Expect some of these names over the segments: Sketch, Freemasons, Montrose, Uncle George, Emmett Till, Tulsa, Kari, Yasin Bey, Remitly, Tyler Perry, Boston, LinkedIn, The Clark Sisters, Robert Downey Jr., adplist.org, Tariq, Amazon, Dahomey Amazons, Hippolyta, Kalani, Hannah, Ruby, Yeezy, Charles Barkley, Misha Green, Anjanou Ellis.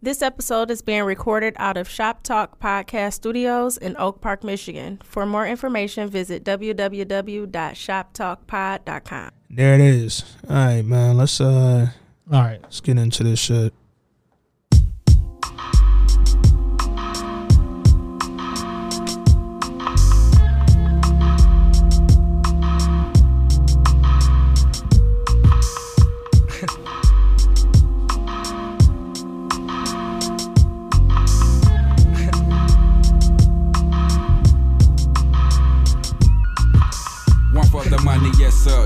This episode is being recorded out of Shop Talk Podcast Studios in Oak Park, Michigan. For more information, visit www.shoptalkpod.com. There it is. All right, man. Let's get into this shit.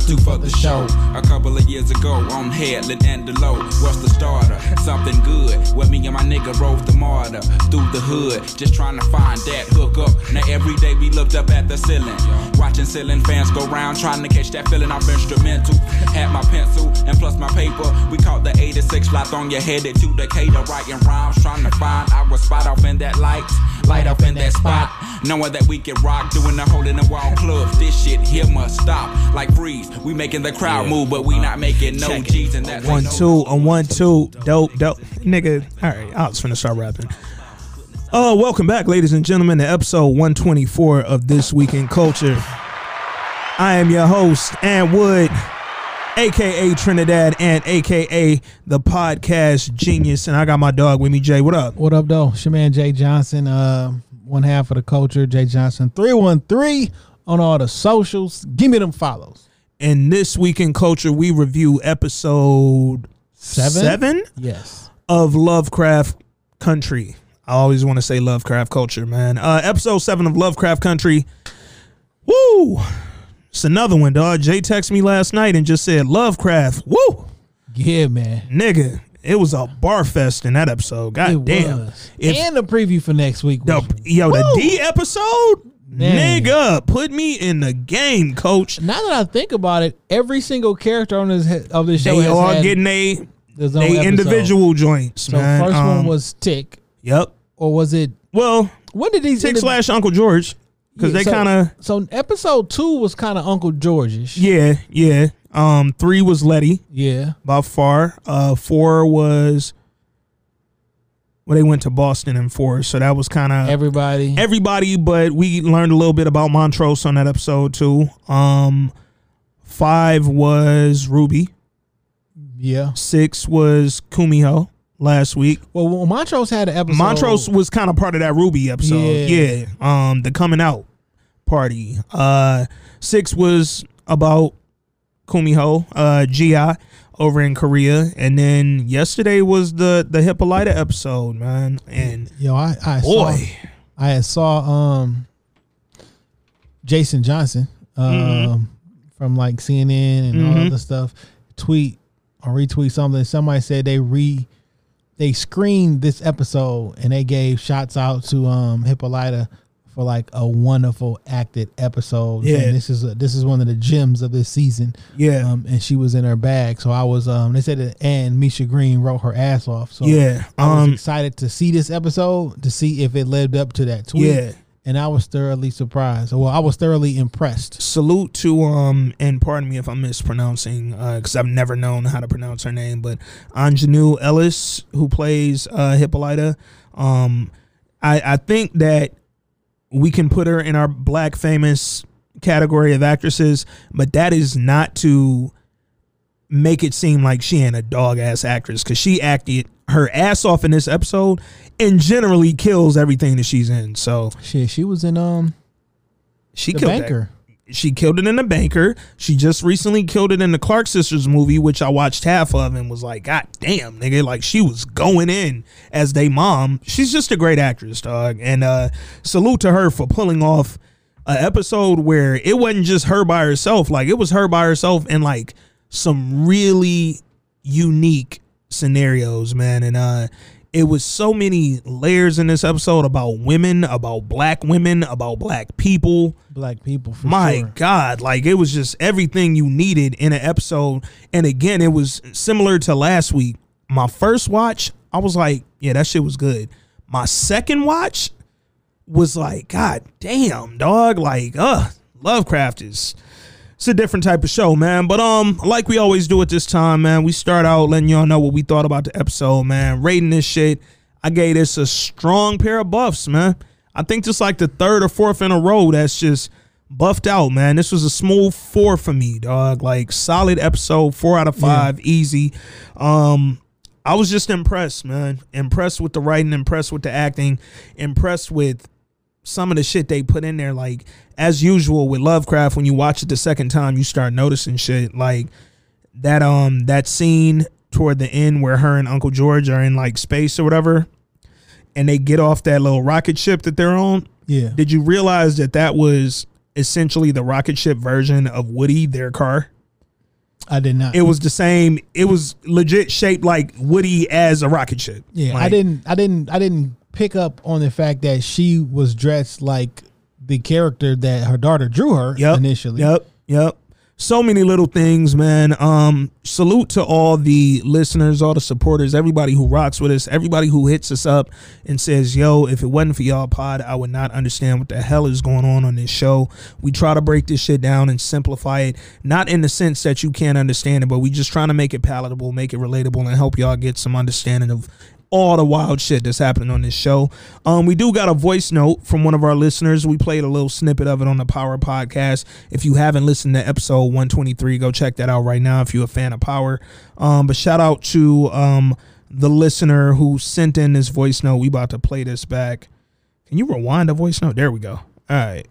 Two for the show. A couple of years ago, on Headland and the Low was the starter. Something good. With me and my nigga rode the martyr through the hood, just trying to find that hook up. Now every day we looked up at the ceiling, watching ceiling fans go round, trying to catch that feeling off instrumental. Had my pencil and plus my paper. We caught the 86 lot on your head to Decatur, writing rhymes, trying to find our spot off in that light, light up in that spot. Knowing that we could rock, doing the hole in the wall club. This shit here must stop, like freeze. We making the crowd move, but we not making no G's. And that's one, two, dope, nigga. All right, I was finna start rapping. Welcome back, ladies and gentlemen, to episode 124 of This Week in Culture. I am your host, Ann Wood, aka Trinidad, and aka the podcast genius. And I got my dog with me, Jay. What up? What up, though? It's your man, Jay Johnson, one half of the culture, Jay Johnson 313 on all the socials. Give me them follows. And this week in culture, we review episode seven? Yes. Of Lovecraft Country. I always want to say Lovecraft Culture, man. Episode 7 of Lovecraft Country. Woo! It's another one, dog. Jay texted me last night and just said Lovecraft. Woo! Yeah, man. Nigga, it was a bar fest in that episode. God damn. And the preview for next week. The D episode? Man. Nigga, put me in the game, coach. Now that I think about it, every single character on this show, they all getting their individual joints. So man. First one was Tick. Yep. Or was it? Well, what did these Tick slash Uncle George? Because they kind of. So episode 2 was kind of Uncle George-ish. Yeah. 3 was Letty. Yeah, by far. 4 was. Well, they went to Boston in 4, so that was kind of everybody. But we learned a little bit about Montrose on that episode too. 5 was Ruby. Yeah. 6 was Kumiho last week. Well, Montrose had an episode. Montrose was kind of part of that Ruby episode. Yeah. The coming out party. 6 was about Kumiho, G.I. over in Korea, and then yesterday was the Hippolyta episode, man. And I saw Jason Johnson from like CNN and all other stuff tweet or retweet something. Somebody said they screened this episode and they gave shouts out to Hippolyta for like a wonderful acted episode. Yeah. And this is one of the gems of this season. Yeah. And she was in her bag. So I was, they said that, and Misha Green wrote her ass off. So yeah. I was excited to see this episode, to see if it lived up to that tweet. Yeah. And I was thoroughly surprised. Well, I was thoroughly impressed. Salute to, and pardon me if I'm mispronouncing, because I've never known how to pronounce her name, but Anjanou Ellis, who plays Hippolyta. I think that we can put her in our Black Famous category of actresses, but that is not to make it seem like she ain't a dog-ass actress, because she acted her ass off in this episode and generally kills everything that she's in. So she was in she killed Banker. She killed it in The Banker. She just recently killed it in the Clark Sisters movie, which I watched half of and was like, God damn, nigga. Like, she was going in as they mom. She's just a great actress, dog. And salute to her for pulling off an episode where it wasn't just her by herself. Like, it was her by herself in, like, some really unique scenarios, man. And it was so many layers in this episode about women, about Black women, about Black people. Black people, for my sure. My God, like, it was just everything you needed in an episode. And again, it was similar to last week. My first watch, I was like, yeah, that shit was good. My second watch was like, God damn, dog. Like, Lovecraft is... It's a different type of show, man. But like we always do at this time, man, we start out letting y'all know what we thought about the episode, man. Rating this shit I gave this a strong pair of buffs, man. I think just like the third or fourth in a row that's just buffed out, man. This was a smooth 4 for me, dog. Like, solid episode, 4 out of 5, yeah. Easy. I was just impressed, man. Impressed with the writing, impressed with the acting, impressed with some of the shit they put in there. Like, as usual with Lovecraft, when you watch it the second time, you start noticing shit. Like, that scene toward the end where her and Uncle George are in, like, space or whatever, and they get off that little rocket ship that they're on. Yeah. Did you realize that that was essentially the rocket ship version of Woody, their car? I did not. It was the same. It was legit shaped like Woody as a rocket ship. Yeah, like, I didn't pick up on the fact that she was dressed like the character that her daughter drew her initially. Yep. So many little things, man. Salute to all the listeners, all the supporters, everybody who rocks with us, everybody who hits us up and says, yo, if it wasn't for y'all pod, I would not understand what the hell is going on this show. We try to break this shit down and simplify it, not in the sense that you can't understand it, but we just trying to make it palatable, make it relatable, and help y'all get some understanding of all the wild shit that's happening on this show. We do got a voice note from one of our listeners. We played a little snippet of it on the Power Podcast. If you haven't listened to episode 123, go check that out right now if you're a fan of Power. But shout out to the listener who sent in this voice note. We about to play this back. Can you rewind the voice note? There we go. All right.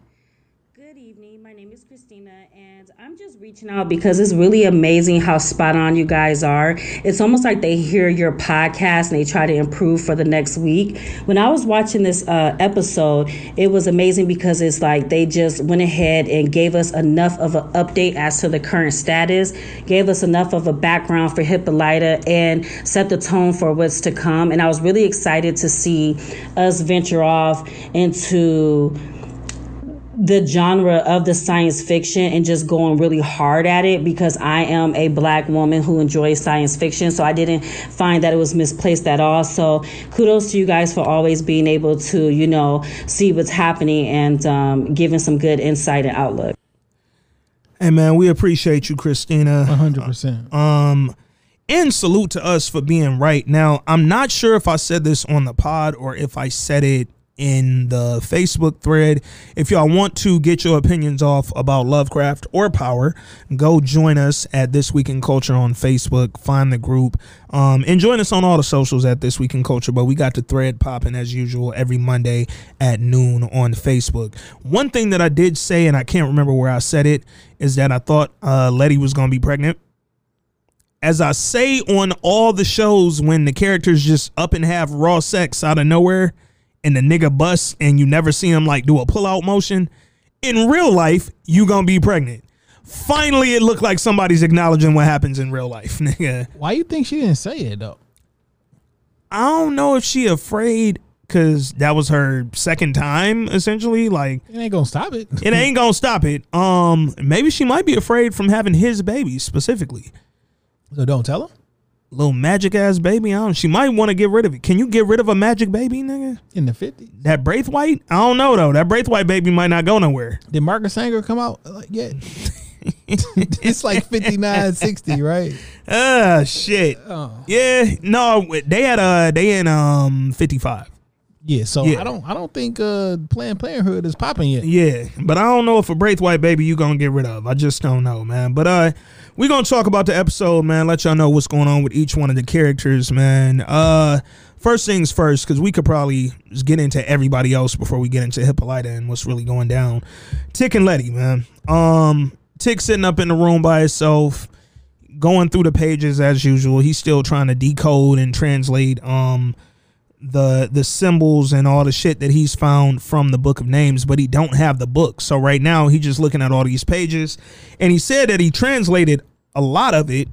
I'm just reaching out because it's really amazing how spot on you guys are. It's almost like they hear your podcast and they try to improve for the next week. When I was watching this episode, it was amazing because it's like they just went ahead and gave us enough of an update as to the current status, gave us enough of a background for Hippolyta, and set the tone for what's to come. And I was really excited to see us venture off into the genre of the science fiction and just going really hard at it, because I am a black woman who enjoys science fiction, so I didn't find that it was misplaced at all. So kudos to you guys for always being able to, you know, see what's happening and giving some good insight and outlook. Hey man, we appreciate you, Christina. 100%. And salute to us for being right. Now, I'm not sure if I said this on the pod or if I said it in the Facebook thread. If y'all want to get your opinions off about Lovecraft or Power, go join us at This Week in Culture on Facebook. Find the group and join us on all the socials at This Week in Culture. But we got the thread popping as usual every Monday at noon on Facebook. One thing that I did say, and I can't remember where I said it, is that I thought Letty was going to be pregnant. As I say on all the shows, when the characters just up and have raw sex out of nowhere, and the nigga busts and you never see him like do a pull out motion, in real life, you gonna be pregnant. Finally, it looked like somebody's acknowledging what happens in real life, nigga. Why you think she didn't say it though? I don't know if she afraid, cause that was her second time essentially. Like, it ain't gonna stop it. It ain't gonna stop it. Maybe she might be afraid from having his baby specifically. So don't tell him. Little magic ass baby. I don't. She might want to get rid of it. Can you get rid of a magic baby, nigga? In the 50s. That Braithwaite. I don't know though. That Braithwaite baby might not go nowhere. Did Marcus Sanger come out like yet? It's like 59, 60, right? Shit. Oh. Yeah. No, they had they in 55. Yeah. So yeah. I don't think Planned Parenthood is popping yet. Yeah, but I don't know if a Braithwaite baby you gonna get rid of. I just don't know, man. But we're going to talk about the episode, man. Let y'all know what's going on with each one of the characters, man. First things first, because we could probably just get into everybody else before we get into Hippolyta and what's really going down. Tick and Letty, man. Tick sitting up in the room by himself, going through the pages as usual. He's still trying to decode and translate the symbols and all the shit that he's found from the Book of Names, but he don't have the book. So right now he's just looking at all these pages, and he said that he translated a lot of it,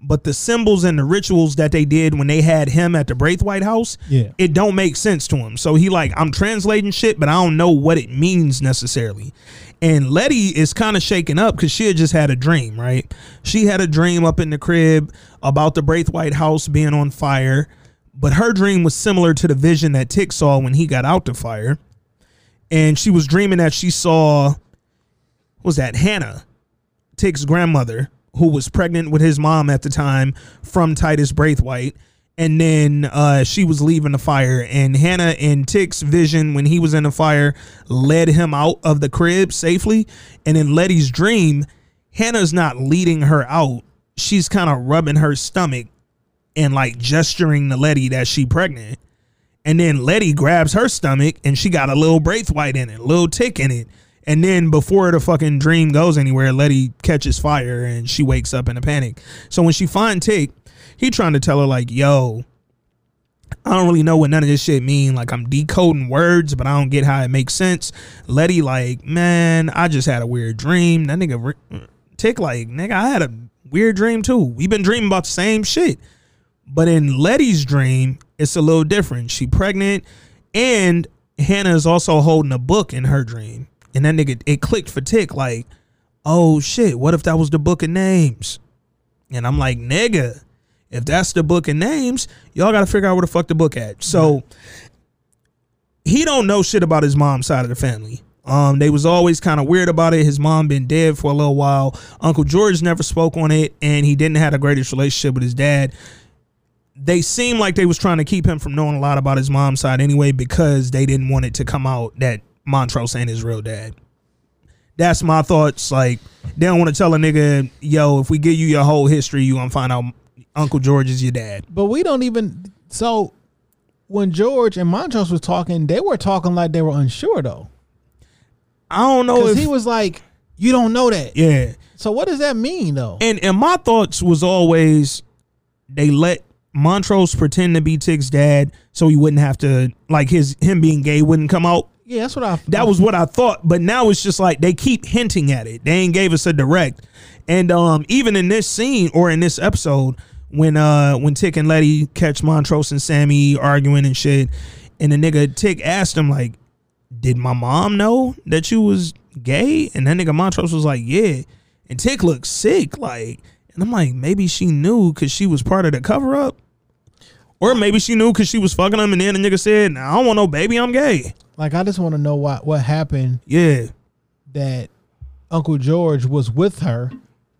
but the symbols and the rituals that they did when they had him at the Braithwaite house, it don't make sense to him. So he like, I'm translating shit, but I don't know what it means necessarily. And Letty is kind of shaken up because she had just had a dream, right? She had a dream up in the crib about the Braithwaite house being on fire, but her dream was similar to the vision that Tick saw when he got out the fire. And she was dreaming that she saw, what was that, Hannah, Tick's grandmother, who was pregnant with his mom at the time from Titus Braithwaite. And then she was leaving the fire, and Hannah and Tick's vision when he was in the fire led him out of the crib safely. And in Letty's dream, Hannah's not leading her out. She's kind of rubbing her stomach and like gesturing to Letty that she pregnant. And then Letty grabs her stomach and she got a little Braithwaite in it, a little Tick in it. And then before the fucking dream goes anywhere, Letty catches fire and she wakes up in a panic. So when she finds Tick, he trying to tell her like, yo, I don't really know what none of this shit mean. Like, I'm decoding words, but I don't get how it makes sense. Letty like, man, I just had a weird dream. That nigga Tick like, nigga, I had a weird dream too. We've been dreaming about the same shit. But in Letty's dream, it's a little different. She pregnant, and Hannah is also holding a book in her dream. And that nigga, it clicked for Tick like, oh shit, what if that was the Book of Names? And I'm like, nigga, if that's the Book of Names, y'all gotta figure out where the fuck the book at. So he don't know shit about his mom's side of the family. They was always kind of weird about it. His mom been dead for a little while. Uncle George never spoke on it, and he didn't have the greatest relationship with his dad. They seemed like they was trying to keep him from knowing a lot about his mom's side anyway, because they didn't want it to come out that Montrose ain't his real dad. That's my thoughts. Like, they don't want to tell a nigga, yo, if we give you your whole history, you gonna find out Uncle George is your dad. But we don't even. So when George and Montrose was talking, they were talking like they were unsure though. I don't know, because he was like, you don't know that. Yeah. So what does that mean though? And my thoughts was always, they let Montrose pretend to be Tick's dad so he wouldn't have to, like, him being gay wouldn't come out. Yeah, that's what I thought. That was what I thought. But now it's just like they keep hinting at it. They ain't gave us a direct. And even in this scene, or in this episode, when Tick and Letty catch Montrose and Sammy arguing and shit, and the nigga Tick asked him like, did my mom know that you was gay? And that nigga Montrose was like, yeah. And Tick looked sick, like, and I'm like, maybe she knew because she was part of the cover up. Or maybe she knew because she was fucking him, and then the nigga said, nah, I don't want no baby, I'm gay. Like, I just want to know what happened. Yeah. That Uncle George was with her,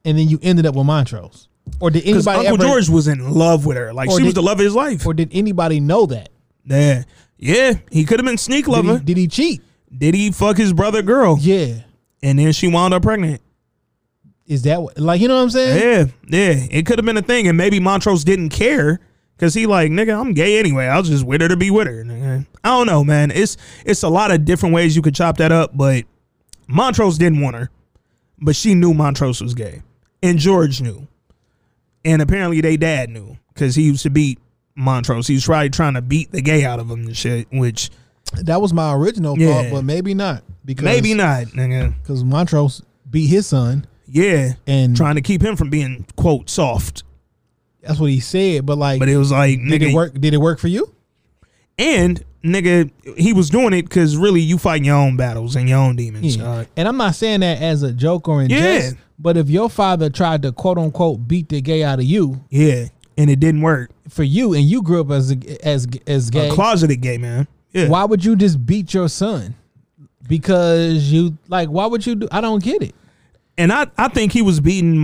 and then you ended up with Montrose. Or did anybody ever... Uncle George was in love with her. Like, she was the love of his life. Or did anybody know that? Yeah. Yeah. He could have been sneak lover. Did he cheat? Did he fuck his brother girl? Yeah. And then she wound up pregnant. Is that what... Like, you know what I'm saying? Yeah. Yeah. It could have been a thing, and maybe Montrose didn't care. Cause he like, nigga, I'm gay anyway. I was just with her to be with her. Nigga. I don't know, man. It's a lot of different ways you could chop that up, but Montrose didn't want her, but she knew Montrose was gay, and George knew, and apparently they dad knew, cause he used to beat Montrose. He was probably trying to beat the gay out of him and shit. Which that was my original thought, but maybe not, because maybe not, nigga, cause Montrose beat his son. Yeah, and trying to keep him from being quote soft. That's what he said, but like, but it was like, nigga, did it work for you? And nigga, he was doing it because really you fighting your own battles and your own demons. Yeah. And I'm not saying that as a joke or in jest, but if your father tried to quote unquote beat the gay out of you, yeah, and it didn't work for you, and you grew up as gay, a closeted gay man, yeah, why would you just beat your son? Because you like, why would you do? I don't get it. And I think he was beating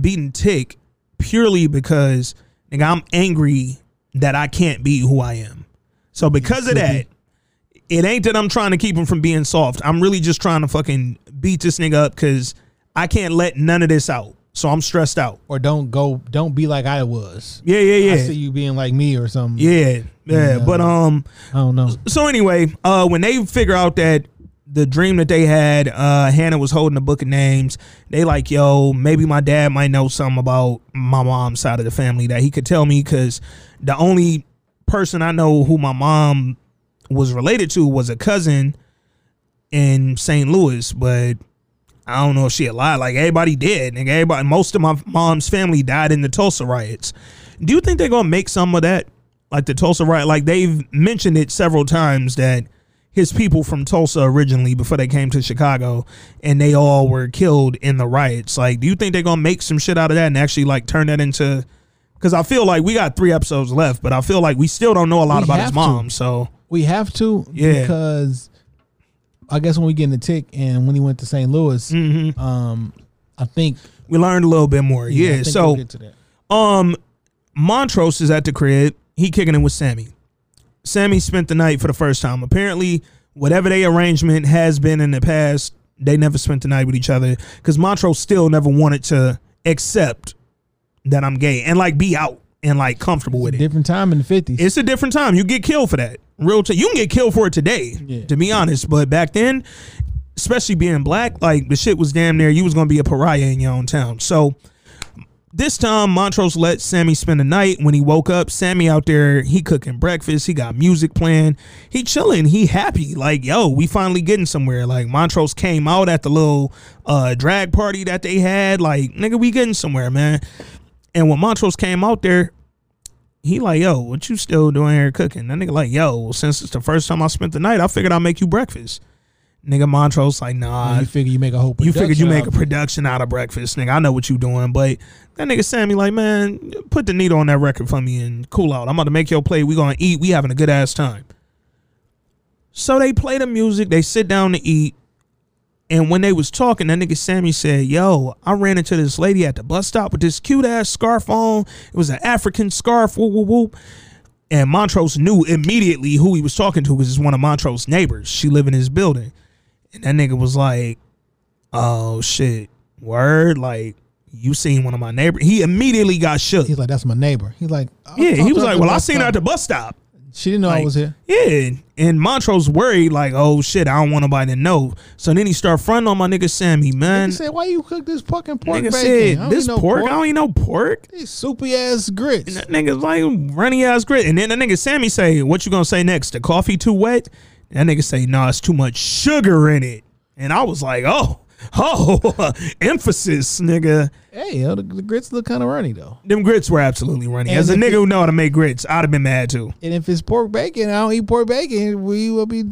beating Tick purely because, nigga, I'm angry that I can't be who I am. So because of that, it ain't that I'm trying to keep him from being soft. I'm really just trying to fucking beat this nigga up because I can't let none of this out. So I'm stressed out. Or don't be like I was. Yeah. I see you being like me or something. Yeah. But I don't know. So anyway, when they figure out that the dream that they had, Hannah was holding the Book of Names, they like, yo, maybe my dad might know something about my mom's side of the family that he could tell me, because the only person I know who my mom was related to was a cousin in St. Louis, but I don't know if she alive. Like, everybody did. Nigga, most of my mom's family died in the Tulsa riots. Do you think they're going to make some of that? Like, the Tulsa riot? Like, they've mentioned it several times that his people from Tulsa originally before they came to Chicago, and they all were killed in the riots. Like, do you think they're going to make some shit out of that and actually like turn that into, because I feel like we got 3 episodes left, but I feel like we still don't know a lot about his mom. So we have to, because I guess when we get into Tick and when he went to St. Louis, I think we learned a little bit more. Yeah. So, Montrose is at the crib. he kicking in with Sammy. Sammy spent the night for the first time. Apparently, whatever their arrangement has been in the past, they never spent the night with each other because Montrose still never wanted to accept that I'm gay and like be out and like comfortable with it. Different time in the 50s. It's a different time. You get killed for that. Real time. You can get killed for it today, to be honest. But back then, especially being black, like the shit was damn near you was going to be a pariah in your own town. So this time Montrose let Sammy spend the night. When he woke up, Sammy out there, he cooking breakfast. He got music playing. He chilling. He happy. Like, yo, we finally getting somewhere. Like Montrose came out at the little drag party that they had. Like, nigga, we getting somewhere, man. And when Montrose came out there, he like, yo, what you still doing here cooking? That nigga like, yo, since it's the first time I spent the night, I figured I'll make you breakfast. Nigga Montrose like, nah. Well, you figure you make a whole production. You figured you make a production out of breakfast, nigga. I know what you doing. But that nigga Sammy like, man, put the needle on that record for me and cool out. I'm about to make your play. We gonna eat. We having a good ass time. So they play the music. They sit down to eat. And when they was talking, that nigga Sammy said, yo, I ran into this lady at the bus stop with this cute ass scarf on. It was an African scarf. Whoop, whoop, whoop. And Montrose knew immediately who he was talking to because it's one of Montrose's neighbors. She live in his building. And that nigga was like, oh, shit, word, like, you seen one of my neighbors. He immediately got shook. He's like, that's my neighbor. He's like, yeah, he was like, well, I seen her at the bus stop. She didn't know I was here. Yeah, and Montrose worried, like, oh, shit, I don't want nobody to know. So then he start fronting on my nigga Sammy, man. He said, why you cook this fucking pork bacon? Nigga said, this pork? I don't eat no pork. These soupy-ass grits. And that nigga's like, runny-ass grits. And then that nigga Sammy say, what you gonna say next? The coffee too wet? That nigga say, nah, it's too much sugar in it. And I was like, oh, emphasis, nigga. Hey, yo, the grits look kind of runny, though. Them grits were absolutely runny. And as a nigga who know how to make grits, I'd have been mad, too. And if it's pork bacon, I don't eat pork bacon. We will be...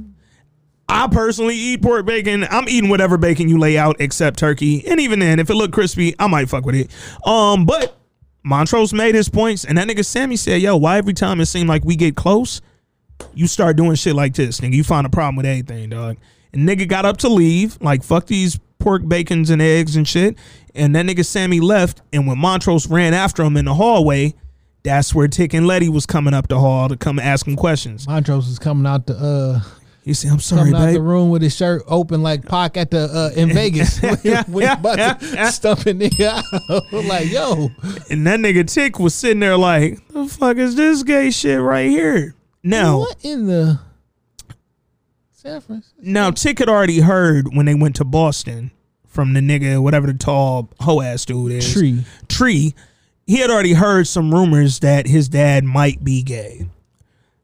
I personally eat pork bacon. I'm eating whatever bacon you lay out except turkey. And even then, if it looked crispy, I might fuck with it. But Montrose made his points. And that nigga Sammy said, yo, why every time it seemed like we get close... you start doing shit like this, nigga. You find a problem with anything, dog. And nigga got up to leave. Like, fuck these pork bacons and eggs and shit. And that nigga Sammy left. And when Montrose ran after him in the hallway, that's where Tick and Letty was coming up the hall to come ask him questions. Montrose was coming out the... He said, I'm sorry, babe. Out the room with his shirt open like Pac at the in Vegas with his butt stumping nigga out. Like, yo. And that nigga Tick was sitting there like, the fuck is this gay shit right here? Now, what in the San Francisco? Now, Tick had already heard when they went to Boston from the nigga, whatever the tall hoe ass dude is. Tree. He had already heard some rumors that his dad might be gay.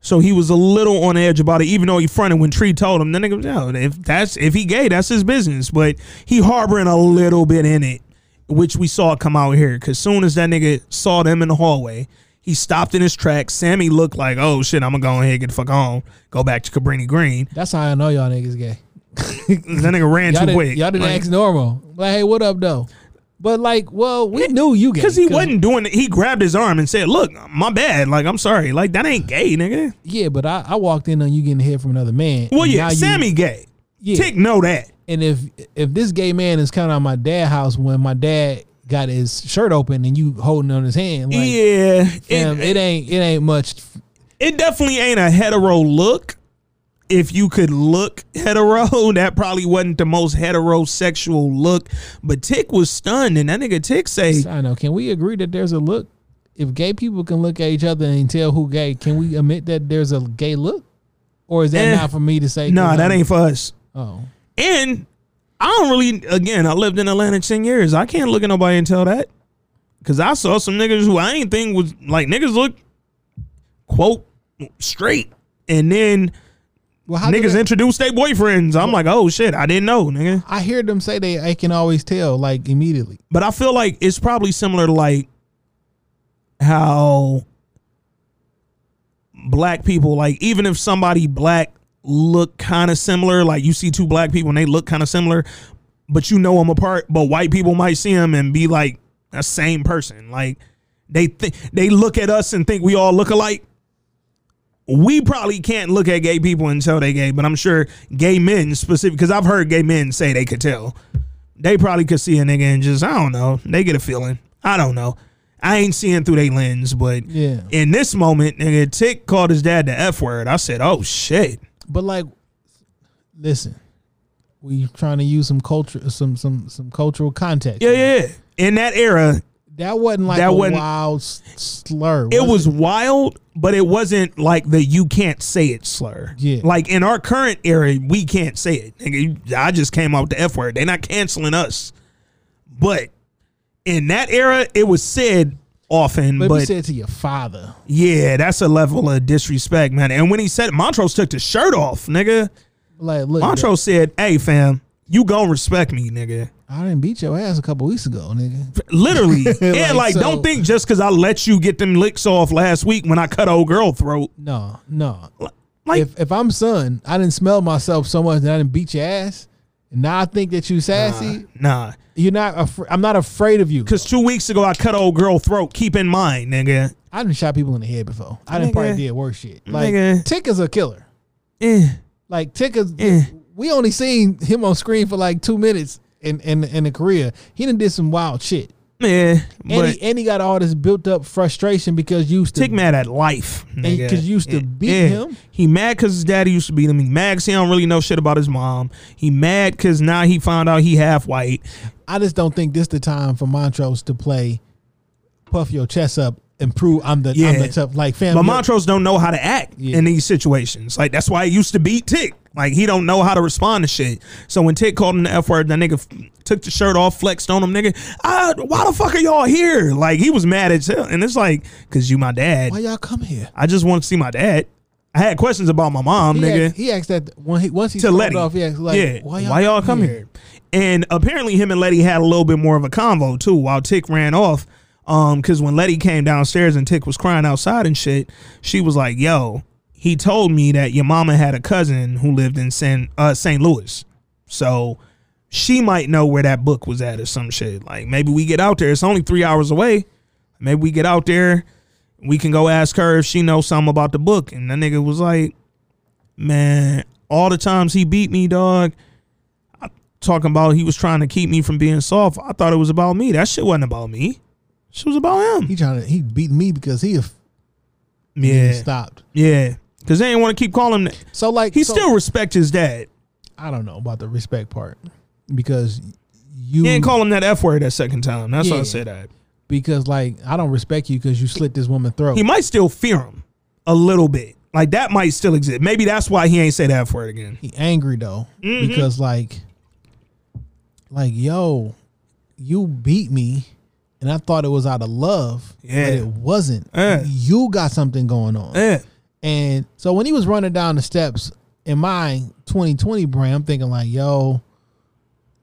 So he was a little on the edge about it, even though he fronted when Tree told him. The nigga was, yo, if he gay, that's his business. But he harboring a little bit in it, which we saw come out here. Because soon as that nigga saw them in the hallway, he stopped in his tracks. Sammy looked like, oh, shit, I'm going to go ahead and get the fuck home. Go back to Cabrini Green. That's how I know y'all niggas gay. That nigga ran too quick. Y'all didn't ask normal. Like, hey, what up, though? But, like, well, we knew you gay. Because he wasn't doing it. He grabbed his arm and said, look, my bad. Like, I'm sorry. Like, that ain't gay, nigga. Yeah, but I walked in on you getting hit from another man. Well, yeah, Sammy gay. Yeah. Tick know that. And if this gay man is kind of on my dad's house when my dad got his shirt open and you holding on his hand, like, yeah, fam, it ain't much. It definitely ain't a hetero look. If you could look hetero, that probably wasn't the most heterosexual look. But Tick was stunned, and that nigga Tick say, I know, can we agree that there's a look? If gay people can look at each other and tell who gay, can we admit that there's a gay look? Or is that not for me to say? No, that ain't for us. Oh. And I don't really, again, I lived in Atlanta 10 years. I can't look at nobody and tell that. Because I saw some niggas who I ain't think was, like, niggas look, quote, straight. And then niggas introduced their boyfriends. I'm like, oh, shit, I didn't know, nigga. I hear them say they can always tell, like, immediately. But I feel like it's probably similar to, like, how black people, like, even if somebody black look kind of similar, like you see two black people and they look kind of similar, but you know them apart, but white people might see them and be like the same person. Like they look at us and think we all look alike. We probably can't look at gay people and tell they gay, but I'm sure gay men specific, because I've heard gay men say they could tell. They probably could see a nigga and just, I don't know, they get a feeling. I don't know. I ain't seeing through their lens, but yeah. In this moment, nigga, Tick called his dad the F word. I said, oh shit. But like, listen, we trying to use some culture, some cultural context. Yeah, yeah. In that era, that wasn't like a wild slur. It was wild, but it wasn't like the you can't say it slur. Yeah. Like in our current era, we can't say it. Nigga, I just came out with the F word. They're not canceling us, but. In that era, it was said often, but it was said to your father. Yeah, that's a level of disrespect, man. And when he said it, Montrose took the shirt off, nigga. Like, look, Montrose said, "Hey, fam, you gonna respect me, nigga. I didn't beat your ass a couple weeks ago, nigga." Literally, yeah. Like so, don't think just because I let you get them licks off last week when I cut old girl throat. No. Like, if I'm son, I didn't smell myself so much that I didn't beat your ass. Now I think that you sassy. Nah. You're not. I'm not afraid of you. Because 2 weeks ago I cut old girl throat. Keep in mind, nigga. I done shot people in the head before. I done probably did worse shit. Like nigga. Tick is a killer. Like Tick is. We only seen him on screen for like 2 minutes in the career. He done did some wild shit. Yeah. And he got all this built up frustration because you used to Tick mad at life. Because you used to beat him. He mad because his daddy used to beat him. He mad because he don't really know shit about his mom. He mad because now he found out he half white. I just don't think this the time for Montrose to play puff your chest up and prove I'm the tough, like, family. But Montrose don't know how to act in these situations. Like that's why he used to beat Tick. Like he don't know how to respond to shit. So when Tick called him the F word, that nigga took the shirt off, flexed on him, nigga. Why the fuck are y'all here? Like he was mad as hell. And it's like, cause you my dad. Why y'all come here? I just want to see my dad. I had questions about my mom, nigga. He asked that once he called off. He asked like, why y'all come here? And apparently him and Letty had a little bit more of a convo too while Tick ran off. Cause when Letty came downstairs and Tick was crying outside and shit, she was like, yo, he told me that your mama had a cousin who lived in St. Louis. So she might know where that book was at or some shit. Like maybe we get out there. It's only 3 hours away. Maybe we get out there. We can go ask her if she knows something about the book. And that nigga was like, man, all the times he beat me, dog, talking about he was trying to keep me from being soft. I thought it was about me. That shit wasn't about me. She was about him. He beat me because he stopped. Yeah. Because they didn't want to keep calling him that. So like he still respects his dad. I don't know about the respect part because you didn't call him that F word that second time. That's why I said that. Because like I don't respect you because you slit this woman's throat. He might still fear him a little bit. Like that might still exist. Maybe that's why he ain't say that F word again. He angry though because like yo, you beat me. And I thought it was out of love, but it wasn't. You got something going on. And so when he was running down the steps in my 2020 brand, I'm thinking like, yo,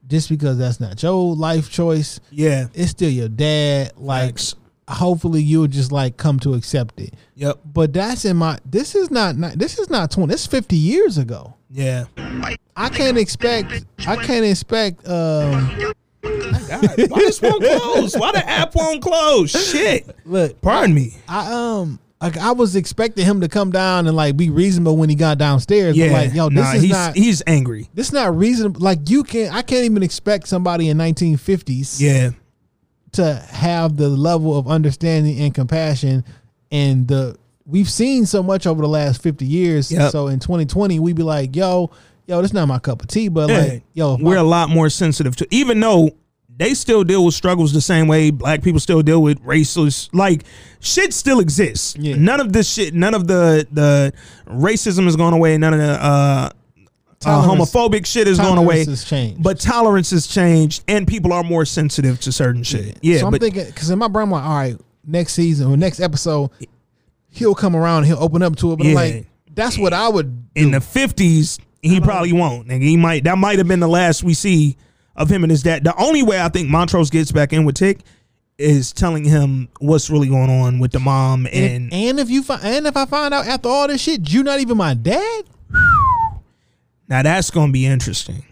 just because that's not your life choice, it's still your dad. Like, hopefully you'll just like come to accept it. Yep. But that's this is not 20. This is 50 years ago. Yeah. I can't expect. God, why this won't close? Why the app won't close? Shit. Look, pardon me. I was expecting him to come down and like be reasonable when he got downstairs. Yeah, but like yo, he's angry. This is not reasonable. Like I can't even expect somebody in 1950s to have the level of understanding and compassion and we've seen so much over the last 50 years. Yep. So in 2020 we'd be like, yo, this not my cup of tea, but like, yo, we're a lot more sensitive to, even though they still deal with struggles the same way black people still deal with racists. Like shit still exists. Yeah. None of this shit, none of the racism is going away. None of the homophobic shit is going away. Has changed. But tolerance has changed and people are more sensitive to certain shit. Yeah. So I'm thinking, cause in my brain, I'm like, all right, next season or next episode, he'll come around and he'll open up to it. But I'm like, that's what I would do. In the '50s. He probably won't, nigga. That might have been the last we see of him and his dad. The only way I think Montrose gets back in with Tick is telling him what's really going on with the mom. And if I find out after all this shit, you not even my dad. Now that's gonna be interesting.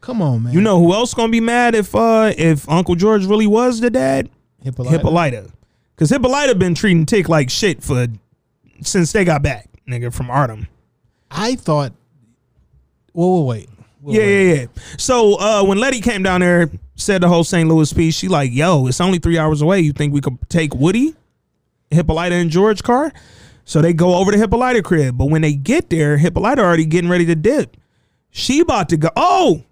Come on, man. You know who else gonna be mad if Uncle George really was the dad? Hippolyta, because Hippolyta been treating Tick like shit since they got back, nigga, from Ardham. I thought. Wait. Yeah. So when Letty came down there, said the whole St. Louis piece, she like, yo, it's only 3 hours away. You think we could take Woody, Hippolyta, and George car? So they go over to Hippolyta crib. But when they get there, Hippolyta already getting ready to dip. She about to go. Oh,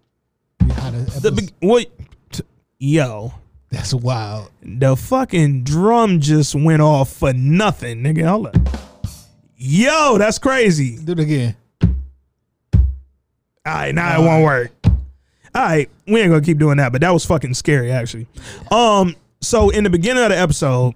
yo, that's wild. The fucking drum just went off for nothing, nigga. Hold up. Yo, that's crazy. Do it again. All right, now it won't work. All right, we ain't gonna keep doing that, but that was fucking scary, actually. So in the beginning of the episode,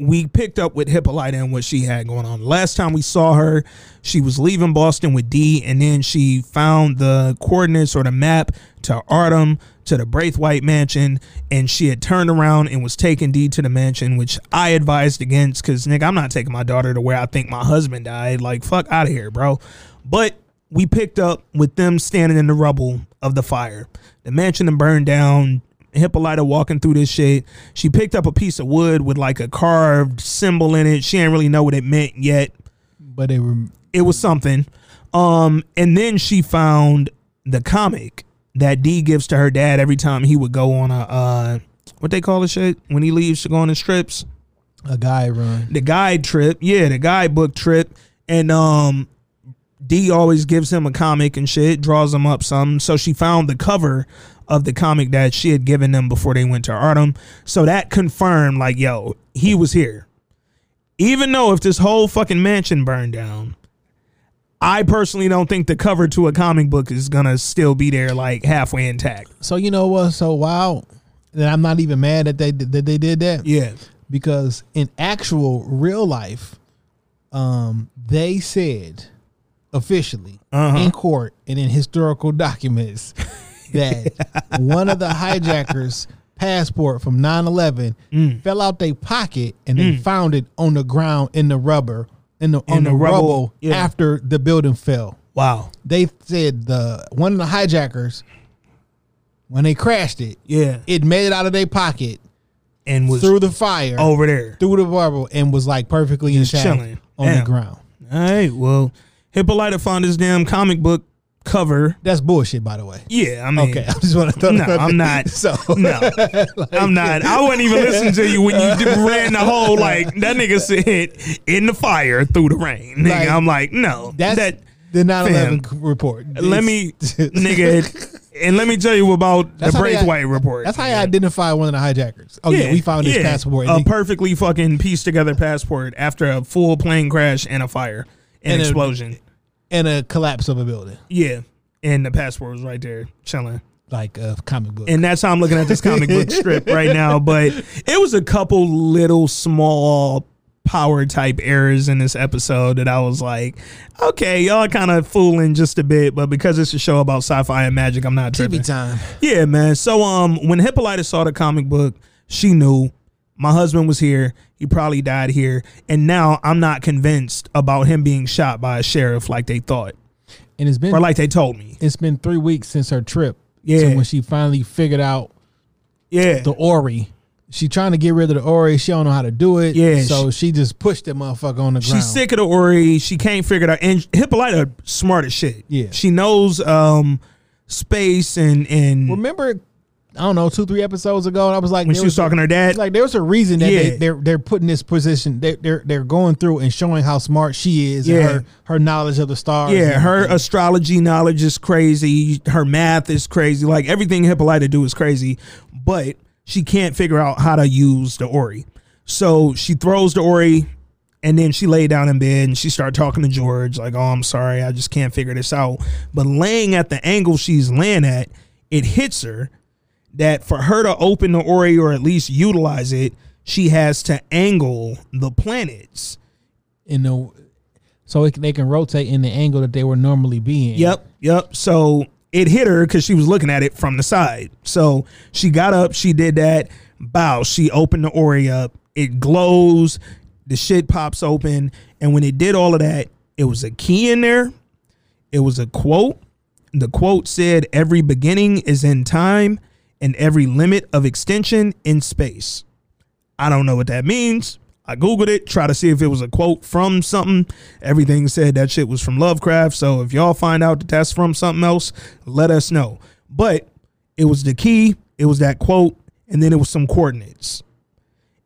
we picked up with Hippolyta and what she had going on. Last time we saw her, she was leaving Boston with D, and then she found the coordinates or the map to Ardham, to the Braithwaite mansion, and she had turned around and was taking D to the mansion, which I advised against because, nigga, I'm not taking my daughter to where I think my husband died. Like, fuck out of here, bro. But we picked up with them standing in the rubble of the fire. The mansion burned down. Hippolyta walking through this shit. She picked up a piece of wood with like a carved symbol in it. She didn't really know what it meant yet, but it was something. And then she found the comic that D gives to her dad every time he would go on a what they call the shit when he leaves to go on his trips. A guide run. The guide trip. Yeah, the guidebook trip. And D always gives him a comic and shit, draws him up some. So she found the cover of the comic that she had given them before they went to Ardham. So that confirmed, like, yo, he was here. Even though if this whole fucking mansion burned down, I personally don't think the cover to a comic book is going to still be there, like, halfway intact. So, you know what? So, wow. And I'm not even mad that they did that. Yeah. Because in actual real life, they said officially in court and in historical documents that one of the hijackers' passport from 9/11 fell out their pocket and they found it on the ground in the rubber in the rubble after the building fell. Wow. They said one of the hijackers, when they crashed it, it made it out of their pocket and was through the fire over there through the rubble and was like perfectly in shadow on the ground. All right, well, Hippolyta found this damn comic book cover. That's bullshit, by the way. Yeah, I mean, okay. I just want to throw that. No, I'm not. So no, like, I'm not. I wouldn't even listen to you when you ran the whole like that nigga said in the fire through the rain. Nigga, like, I'm like, no, that's the 9/11 report. Let me tell you about the Braithwaite report. That's how I identify one of the hijackers. Oh yeah we found his passport. A perfectly fucking pieced together passport after a full plane crash and a fire and explosion. And a collapse of a building. Yeah. And the passport was right there, chilling. Like a comic book. And that's how I'm looking at this comic book strip right now. But it was a couple little small power type errors in this episode that I was like, okay, y'all kind of fooling just a bit. But because it's a show about sci-fi and magic, I'm not tripping. TV time. Yeah, man. So when Hippolyta saw the comic book, she knew my husband was here. He probably died here. And now I'm not convinced about him being shot by a sheriff like they thought. And it's been, or like they told me. It's been 3 weeks since her trip. Yeah. So when she finally figured out the Ori, she trying to get rid of the Ori. She don't know how to do it. Yeah. So she just pushed that motherfucker on the ground. She's sick of the Ori. She can't figure it out. And Hippolyta smart as shit. Yeah. She knows space and remember, I don't know, 2-3 episodes ago, and I was like, when she was talking to her dad, like there was a reason that they're putting this position. They're going through and showing how smart she is. And her knowledge of the stars. Yeah, her astrology knowledge is crazy. Her math is crazy. Like everything Hippolyta do is crazy, but she can't figure out how to use the Ori. So she throws the Ori, and then she lay down in bed and she started talking to George. Like, oh, I'm sorry, I just can't figure this out. But laying at the angle she's laying at, it hits her that for her to open the Ori or at least utilize it, she has to angle the planets, so they can rotate in the angle that they would normally be in. Yep. So it hit her because she was looking at it from the side. So she got up, she did that. Bow. She opened the Ori up. It glows. The shit pops open, and when it did all of that, it was a key in there. It was a quote. The quote said, "Every beginning is in time, and every limit of extension in space." I don't know what that means. I Googled it, try to see if it was a quote from something. Everything said that shit was from Lovecraft. So if y'all find out that that's from something else, let us know. But it was the key. It was that quote. And then it was some coordinates.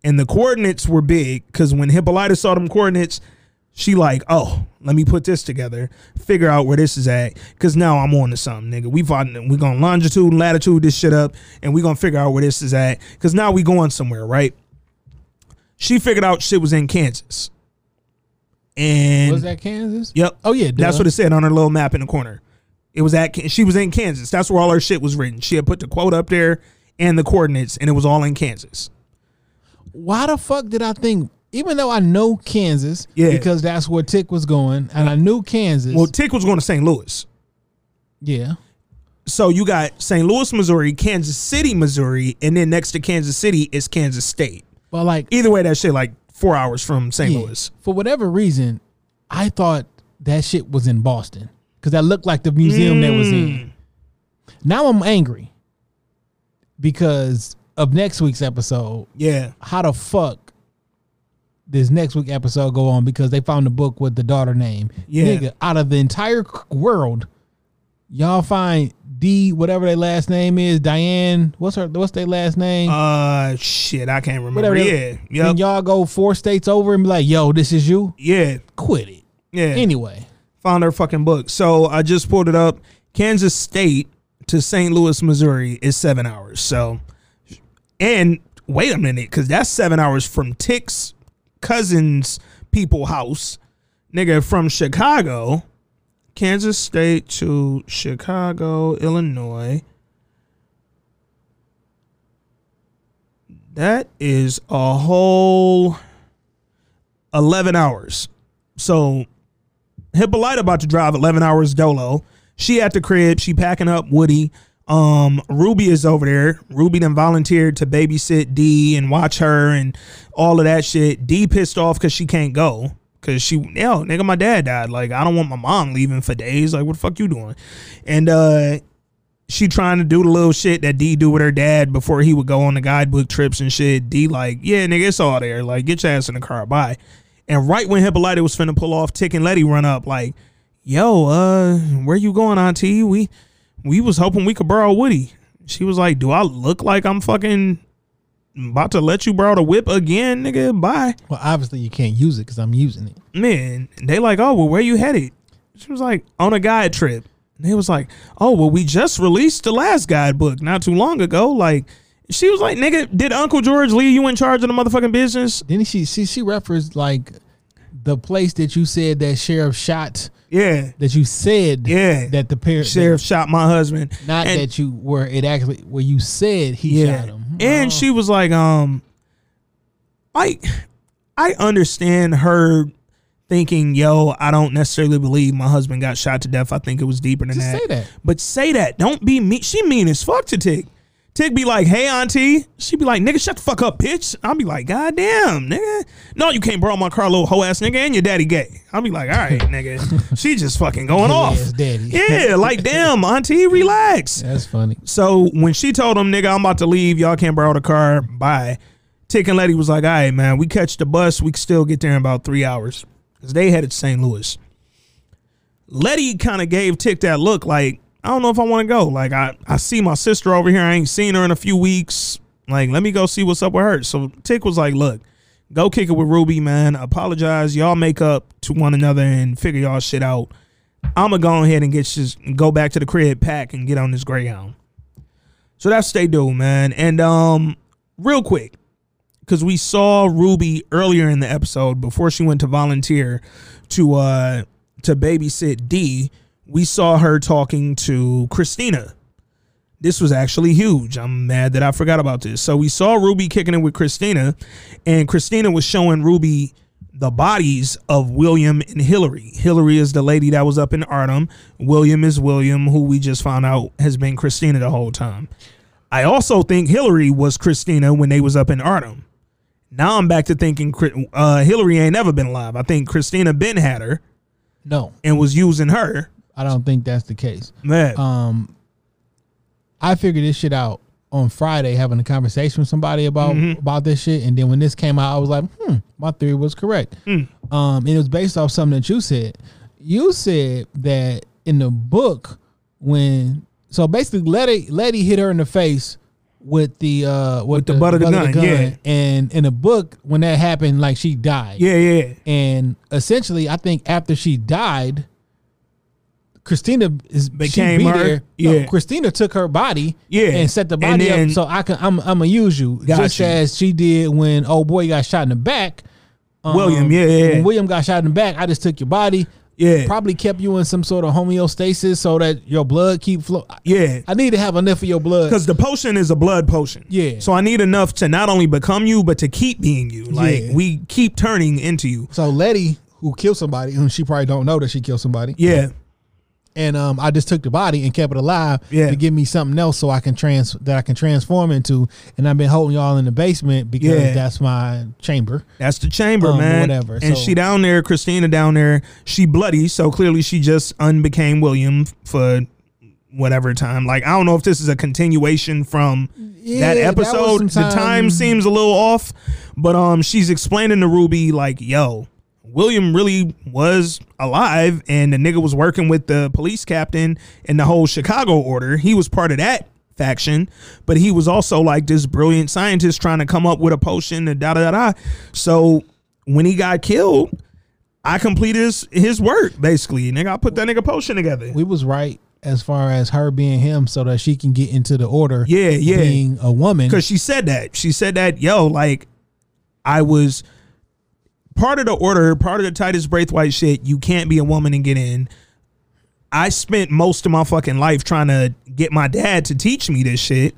And the coordinates were big because when Hippolyta saw them coordinates, she like, oh, let me put this together, figure out where this is at, because now I'm on to something, nigga. We're going to longitude and latitude this shit up, and we're going to figure out where this is at, because now we going somewhere, right? She figured out shit was in Kansas. And was that Kansas? Yep. Oh, yeah. Duh. That's what it said on her little map in the corner. It was at, she was in Kansas. That's where all her shit was written. She had put the quote up there and the coordinates, and it was all in Kansas. Why the fuck did I think, even though I know Kansas, yeah, because that's where Tick was going, and I knew Kansas. Well, Tick was going to St. Louis. Yeah. So you got St. Louis, Missouri, Kansas City, Missouri, and then next to Kansas City is Kansas State. But like, either way, that shit like 4 hours from St. Louis. For whatever reason, I thought that shit was in Boston because that looked like the museum that was in. Now I'm angry because of next week's episode. Yeah. How the fuck this next week episode go on? Because they found the book with the daughter name. Yeah. Nigga, out of the entire world, y'all find D, whatever their last name is, Diane, what's their last name? Shit, I can't remember. Whatever. Yeah. Yep. And y'all go 4 states over and be like, yo, this is you? Yeah. Quit it. Yeah. Anyway. Found her fucking book. So I just pulled it up. Kansas State to St. Louis, Missouri is 7 hours. So, and wait a minute, because that's 7 hours from Tick's cousin's people house. Nigga, from Chicago, Kansas State to Chicago, Illinois. That is a whole 11 hours. So Hippolyta about to drive 11 hours dolo. She at the crib. She packing up Woody. Ruby is over there. Ruby then volunteered to babysit D and watch her and all of that shit. D pissed off because she can't go because she, yo, nigga, my dad died. Like, I don't want my mom leaving for days. Like, what the fuck you doing? And she trying to do the little shit that D do with her dad before he would go on the guidebook trips and shit. D like, yeah, nigga, it's all there. Like, get your ass in the car. Bye. And right when Hippolyta was finna pull off, Tick and Letty run up like, yo, where you going, auntie? We was hoping we could borrow Woody. She was like, do I look like I'm fucking about to let you borrow the whip again, nigga? Bye. Well, obviously you can't use it because I'm using it. Man, they like, oh, well, where you headed? She was like, on a guide trip. And they was like, oh, well, we just released the last guidebook not too long ago. Like, she was like, nigga, did Uncle George leave you in charge of the motherfucking business? Then she referenced, like, the place that you said that sheriff shot. Yeah. That you said. Yeah. That the parent sheriff shot my husband. Not and, that you were it actually where you said he shot him. And she was like, I understand her thinking, yo, I don't necessarily believe my husband got shot to death. I think it was deeper than that. Say that. But say that. Don't be mean. She mean as fuck to Tick. Tick be like, hey, auntie. She be like, nigga, shut the fuck up, bitch. I'll be like, goddamn, nigga. No, you can't borrow my car, little hoe ass nigga, and your daddy gay. I'll be like, all right, nigga. She just fucking going off. Daddy. Yeah, like, damn, auntie, relax. That's funny. So when she told him, nigga, I'm about to leave. Y'all can't borrow the car. Bye. Tick and Letty was like, all right, man, we catch the bus. We can still get there in about 3 hours. Because they headed to St. Louis. Letty kind of gave Tick that look like, I don't know if I want to go. Like, I see my sister over here. I ain't seen her in a few weeks. Like, let me go see what's up with her. So Tick was like, look, go kick it with Ruby, man. Apologize. Y'all make up to one another and figure y'all shit out. I'm going to go ahead and go back to the crib, pack, and get on this Greyhound. So that's what they do, man. And real quick, because we saw Ruby earlier in the episode before she went to volunteer to babysit D. We saw her talking to Christina. This was actually huge. I'm mad that I forgot about this. So we saw Ruby kicking it with Christina, and Christina was showing Ruby the bodies of William and Hillary. Hillary is the lady that was up in Ardham. William is William, who we just found out has been Christina the whole time. I also think Hillary was Christina when they was up in Ardham. Now I'm back to thinking Hillary ain't never been alive. I think Christina been had her. No. And was using her. I don't think that's the case. Man. I figured this shit out on Friday having a conversation with somebody about this shit, and then when this came out, I was like, my theory was correct. And it was based off something that you said. You said that in the book when, so basically Letty hit her in the face with the with the butt of the gun, yeah. And in the book when that happened, like, she died. Yeah. And essentially, I think after she died, Christina took her body, and set the body up. So I'm gonna use you, just as she did when old boy got shot in the back. When William got shot in the back, I just took your body. Yeah, probably kept you in some sort of homeostasis so that your blood keep flow. Yeah, I need to have enough of your blood because the potion is a blood potion. Yeah, so I need enough to not only become you but to keep being you. Like, we keep turning into you. So Letty, who killed somebody, and she probably don't know that she killed somebody. Yeah. And I just took the body and kept it alive to give me something else so I can transform into. And I've been holding y'all in the basement because that's my chamber. That's the chamber, man. Whatever. And she down there, Christina down there, she bloody. So clearly she just unbecame William for whatever time. Like, I don't know if this is a continuation from that episode. The time seems a little off, but she's explaining to Ruby like, yo, William really was alive, and the nigga was working with the police captain and the whole Chicago order. He was part of that faction, but he was also like this brilliant scientist trying to come up with a potion and da-da-da-da. So when he got killed, I completed his work, basically. Nigga, I put that nigga potion together. We was right as far as her being him so that she can get into the order being a woman. Because she said that. She said that, yo, like, I was... part of the order, part of the Titus Braithwaite shit, you can't be a woman and get in. I spent most of my fucking life trying to get my dad to teach me this shit.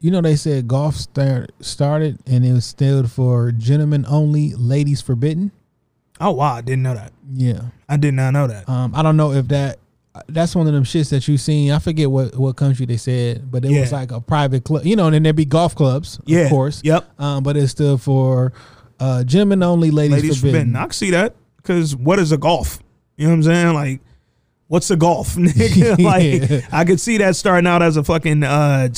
You know, they said golf started and it was still for gentlemen only, ladies forbidden. Oh, wow. I didn't know that. Yeah. I did not know that. I don't know if that's one of them shits that you seen. I forget what country they said, but it was like a private club, you know, and then there'd be golf clubs, of course. Yep. But it's still for... gentlemen only, ladies forbidden. I can see that, because what is a golf? You know what I'm saying? Like, what's a golf, nigga? Like, I could see that starting out as a fucking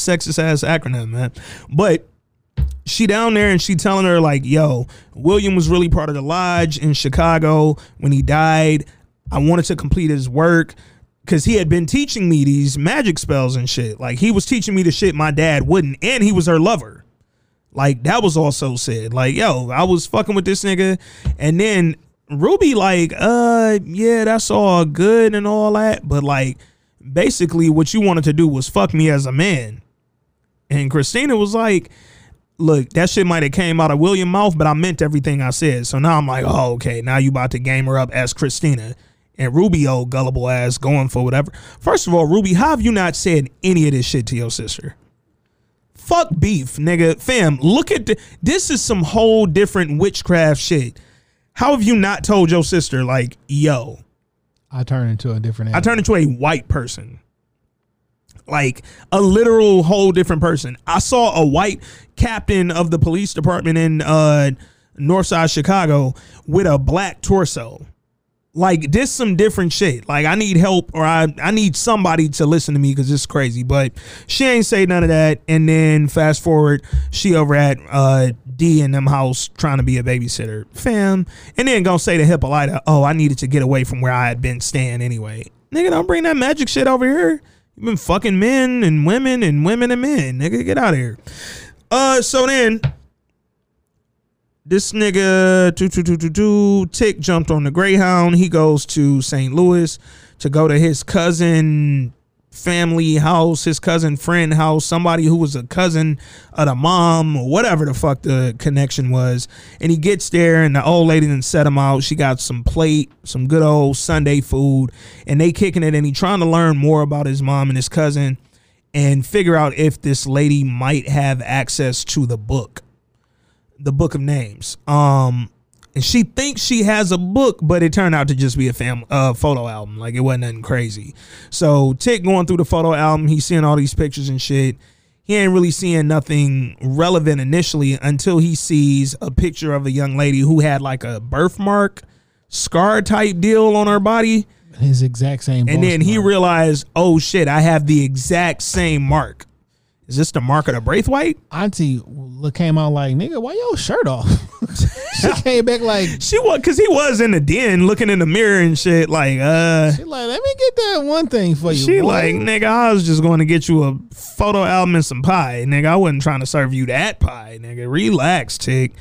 sexist ass acronym, man. But she down there and she telling her like, yo, William was really part of the lodge in Chicago. When he died, I wanted to complete his work because he had been teaching me these magic spells and shit. Like, he was teaching me the shit my dad wouldn't, and he was her lover. Like, that was also said. Like, yo, I was fucking with this nigga. And then Ruby like, that's all good and all that, but like, basically what you wanted to do was fuck me as a man. And Christina was like, look, that shit might have came out of William's mouth, but I meant everything I said. So now I'm like, oh, okay, now you about to game her up as Christina. And Ruby, old gullible ass, going for whatever. First of all, Ruby, how have you not said any of this shit to your sister? Fuck beef, nigga. Fam, look at this is some whole different witchcraft shit. How have you not told your sister, like, yo, I turned into a white person. Like, a literal whole different person. I saw a white captain of the police department in Northside Chicago with a black torso. Like, this some different shit. Like, I need help, or I need somebody to listen to me because it's crazy. But she ain't say none of that. And then fast forward, she over at D and them house trying to be a babysitter, fam. And then gonna say to Hippolyta, oh, I needed to get away from where I had been staying anyway. Nigga, don't bring that magic shit over here. You've been fucking men and women and women and men. Nigga, get out of here. So then... this nigga, Tick, jumped on the Greyhound. He goes to St. Louis to go to his cousin family house, his cousin friend house, somebody who was a cousin of the mom or whatever the fuck the connection was. And he gets there and the old lady done set him out. She got some plate, some good old Sunday food, and they kicking it. And he trying to learn more about his mom and his cousin and figure out if this lady might have access to the book. The Book of Names. And she thinks she has a book, but it turned out to just be a photo album. Like, it wasn't nothing crazy. So Tick going through the photo album, he's seeing all these pictures and shit. He ain't really seeing nothing relevant initially until he sees a picture of a young lady who had like a birthmark, scar type deal on her body. His exact same. And then he realized, oh shit, I have the exact same mark. Is this the mark of the Braithwaite? Auntie came out like, nigga, why your shirt off? She came back like she was, because he was in the den looking in the mirror and shit. Like, she like, let me get that one thing for you. She boy. Like, nigga, I was just going to get you a photo album and some pie, nigga. I wasn't trying to serve you that pie, nigga. Relax, Tick.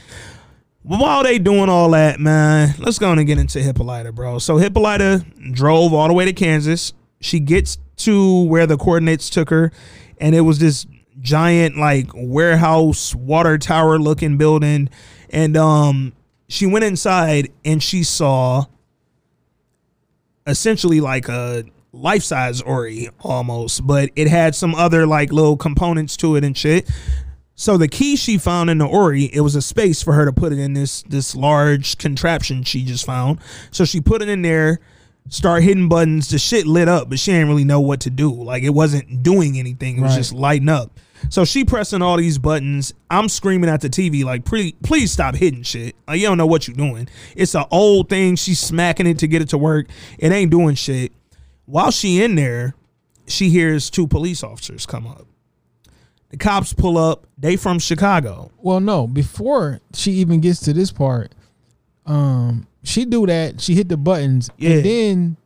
While they doing all that, man, let's go on and get into Hippolyta, bro. So Hippolyta drove all the way to Kansas. She gets to where the coordinates took her, and it was this giant like warehouse water tower looking building, and she went inside and she saw essentially like a life-size Ori almost, but it had some other like little components to it and shit. So the key she found in the Ori, it was a space for her to put it in this large contraption she just found. So she put it in there, start hitting buttons. The shit lit up, but she didn't really know what to do. Like, it wasn't doing anything. It was just lighting up. So she pressing all these buttons. I'm screaming at the TV like, please stop hitting shit. Like, you don't know what you're doing. It's an old thing. She's smacking it to get it to work. It ain't doing shit. While she in there, she hears two police officers come up. The cops pull up. They from Chicago. Well, no. Before she even gets to this part, she do that. She hit the buttons, and then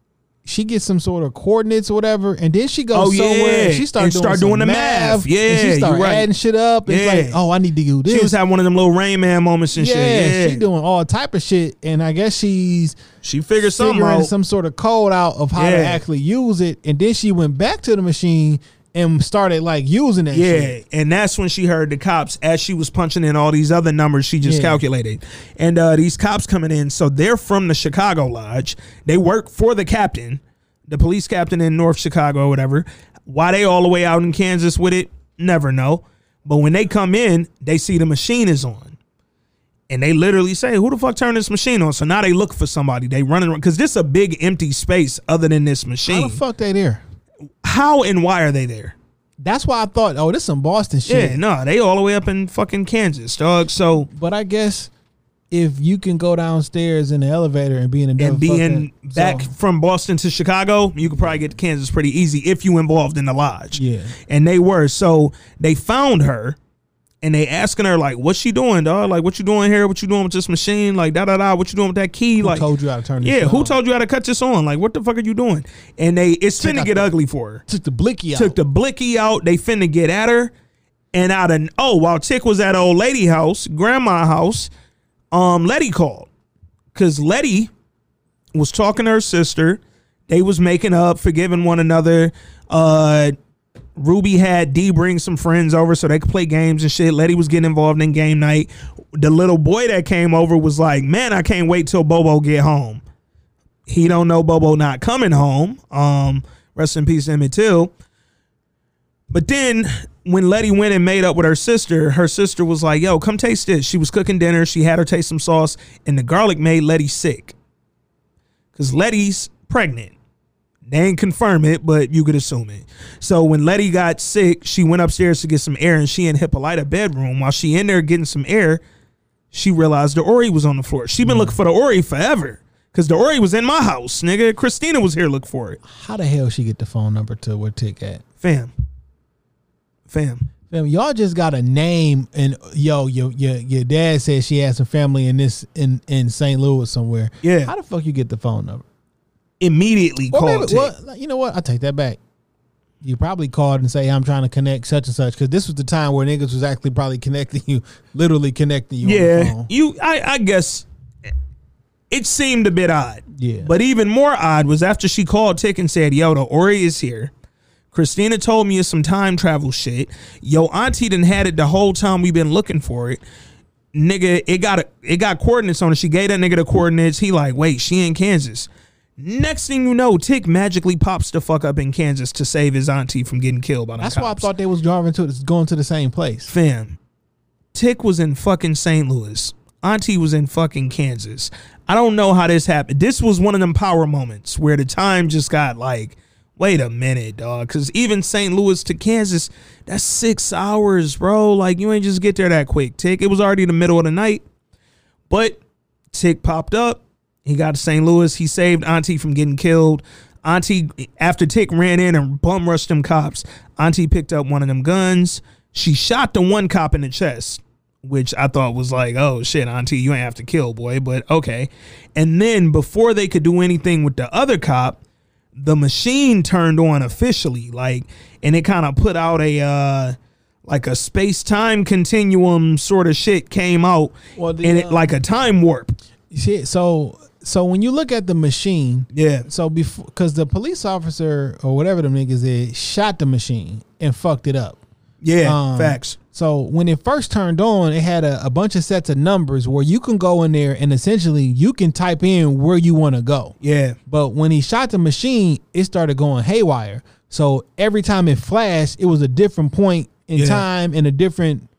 she gets some sort of coordinates or whatever, and then she goes somewhere. And she starts doing the math. Yeah, and she starts adding shit up. And it's like, oh, I need to do this. She was having one of them little Rain Man moments and shit. Yeah, she doing all type of shit, and I guess she figured something out, some sort of code out of how to actually use it, and then she went back to the machine and started like using that shit. Yeah, and that's when she heard the cops as she was punching in all these other numbers she just calculated. And these cops coming in, so they're from the Chicago Lodge. They work for the captain, the police captain in North Chicago or whatever. Why they all the way out in Kansas with it, never know. But when they come in, they see the machine is on. And they literally say, who the fuck turned this machine on? So now they look for somebody. They running around, because this is a big empty space other than this machine. How the fuck they there? How and why are they there? That's why I thought, oh, this some Boston shit. Yeah, no, they all the way up in fucking Kansas, dog. So, but I guess if you can go downstairs in the elevator and be in a back from Boston to Chicago, you could probably get to Kansas pretty easy if you involved in the lodge. Yeah, and they were, so they found her and they asking her like, "What's she doing, dog? Like, what you doing here? What you doing with this machine? Like, da da da. What you doing with that key? Who like, told you how to turn this on? Who told you how to cut this on? Like, what the fuck are you doing?" And it's finna get ugly for her. Took the blicky out. They finna get at her, and while Tick was at old lady house, grandma house, Letty called, cause Letty was talking to her sister. They was making up, forgiving one another. Ruby had D bring some friends over so they could play games and shit. Letty was getting involved in game night. The little boy that came over was like, man, I can't wait till Bobo get home. He don't know Bobo not coming home. Rest in peace, Emmett Till. But then when Letty went and made up with her sister was like, yo, come taste this. She was cooking dinner. She had her taste some sauce, and the garlic made Letty sick. Because Letty's pregnant. They ain't confirm it, but you could assume it. So when Letty got sick, she went upstairs to get some air, and she in Hippolyta's bedroom. While she in there getting some air, she realized the Ori was on the floor. She been looking for the Ori forever, because the Ori was in my house, nigga. Christina was here looking for it. How the hell she get the phone number to where Tick at? Fam, y'all just got a name, and yo, your dad said she had some family in this in St. Louis somewhere. Yeah. How the fuck you get the phone number? Immediately called Tick. Well, you know what? I take that back. You probably called and say, I'm trying to connect such and such, because this was the time where niggas was actually probably literally connecting you. Yeah, on the phone. I guess it seemed a bit odd. Yeah, but even more odd was after she called Tick and said, yo, the Ori is here. Christina told me it's some time travel shit. Yo, auntie done had it the whole time we been looking for it. Nigga, it got coordinates on it. She gave that nigga the coordinates. He like, wait, she in Kansas. Next thing you know, Tick magically pops the fuck up in Kansas to save his auntie from getting killed by the cops. That's why I thought they was going to the same place. Fam, Tick was in fucking St. Louis. Auntie was in fucking Kansas. I don't know how this happened. This was one of them power moments where the time just got like, wait a minute, dog. Because even St. Louis to Kansas, that's 6 hours, bro. Like, you ain't just get there that quick, Tick. It was already the middle of the night. But Tick popped up. He got to St. Louis. He saved auntie from getting killed. Auntie, after Tick ran in and bum rushed them cops, Auntie picked up one of them guns. She shot the one cop in the chest, which I thought was like, oh shit, Auntie, you ain't have to kill, boy, but okay. And then before they could do anything with the other cop, the machine turned on officially, like, and it kind of put out a, like a space-time continuum sort of shit came out, well, the, and it like a time warp. Shit, so when you look at the machine, yeah. So before, because the police officer or whatever them niggas did shot the machine and fucked it up. Yeah, facts. So when it first turned on, it had a bunch of sets of numbers where you can go in there and essentially you can type in where you want to go. Yeah. But when he shot the machine, it started going haywire. So every time it flashed, it was a different point in time and a different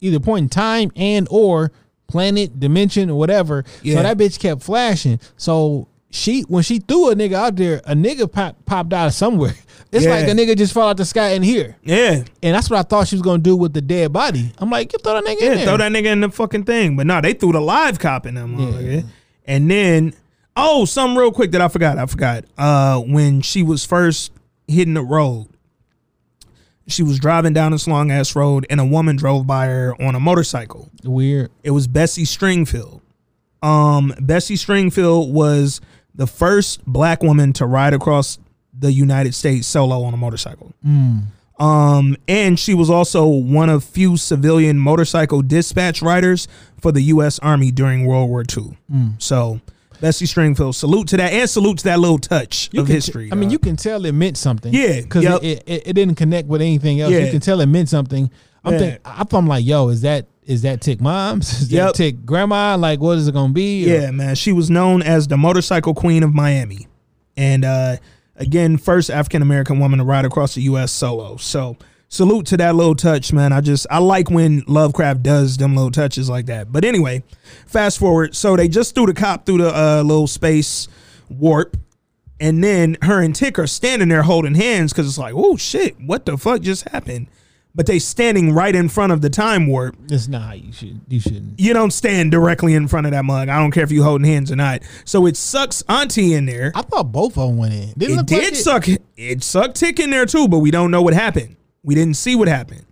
either point in time and or planet, dimension, or whatever. Yeah. So that bitch kept flashing. So she when she threw a nigga out there, a nigga popped out of somewhere. It's like a nigga just fell out the sky in here. Yeah. And that's what I thought she was going to do with the dead body. I'm like, you throw that nigga in there. Yeah, throw that nigga in the fucking thing. But no, they threw the live cop in them. Yeah. And then, oh, something real quick that I forgot. When she was first hitting the road, she was driving down this long-ass road, and a woman drove by her on a motorcycle. Weird. It was Bessie Stringfield. Bessie Stringfield was the first black woman to ride across the United States solo on a motorcycle. And she was also one of few civilian motorcycle dispatch riders for the U.S. Army during World War II. So Bessie Stringfield, salute to that, and salute to that little touch of history. I mean, you can tell it meant something. Yeah. Because it didn't connect with anything else. Yeah. You can tell it meant something. I'm like, yo, is that Tick Moms? Is that Tick Grandma? Like, what is it going to be? Yeah, man. She was known as the motorcycle queen of Miami. And, again, first African-American woman to ride across the U.S. solo. So salute to that little touch, man. I like when Lovecraft does them little touches like that. But anyway, fast forward. So they just threw the cop through the little space warp. And then her and Tick are standing there holding hands because it's like, oh, shit, what the fuck just happened? But they standing right in front of the time warp. That's not how you should. You shouldn't. You don't stand directly in front of that mug. I don't care if you holding hands or not. So it sucks Auntie in there. I thought both of them went in. It sucked Tick in there too, but we don't know what happened. We didn't see what happened.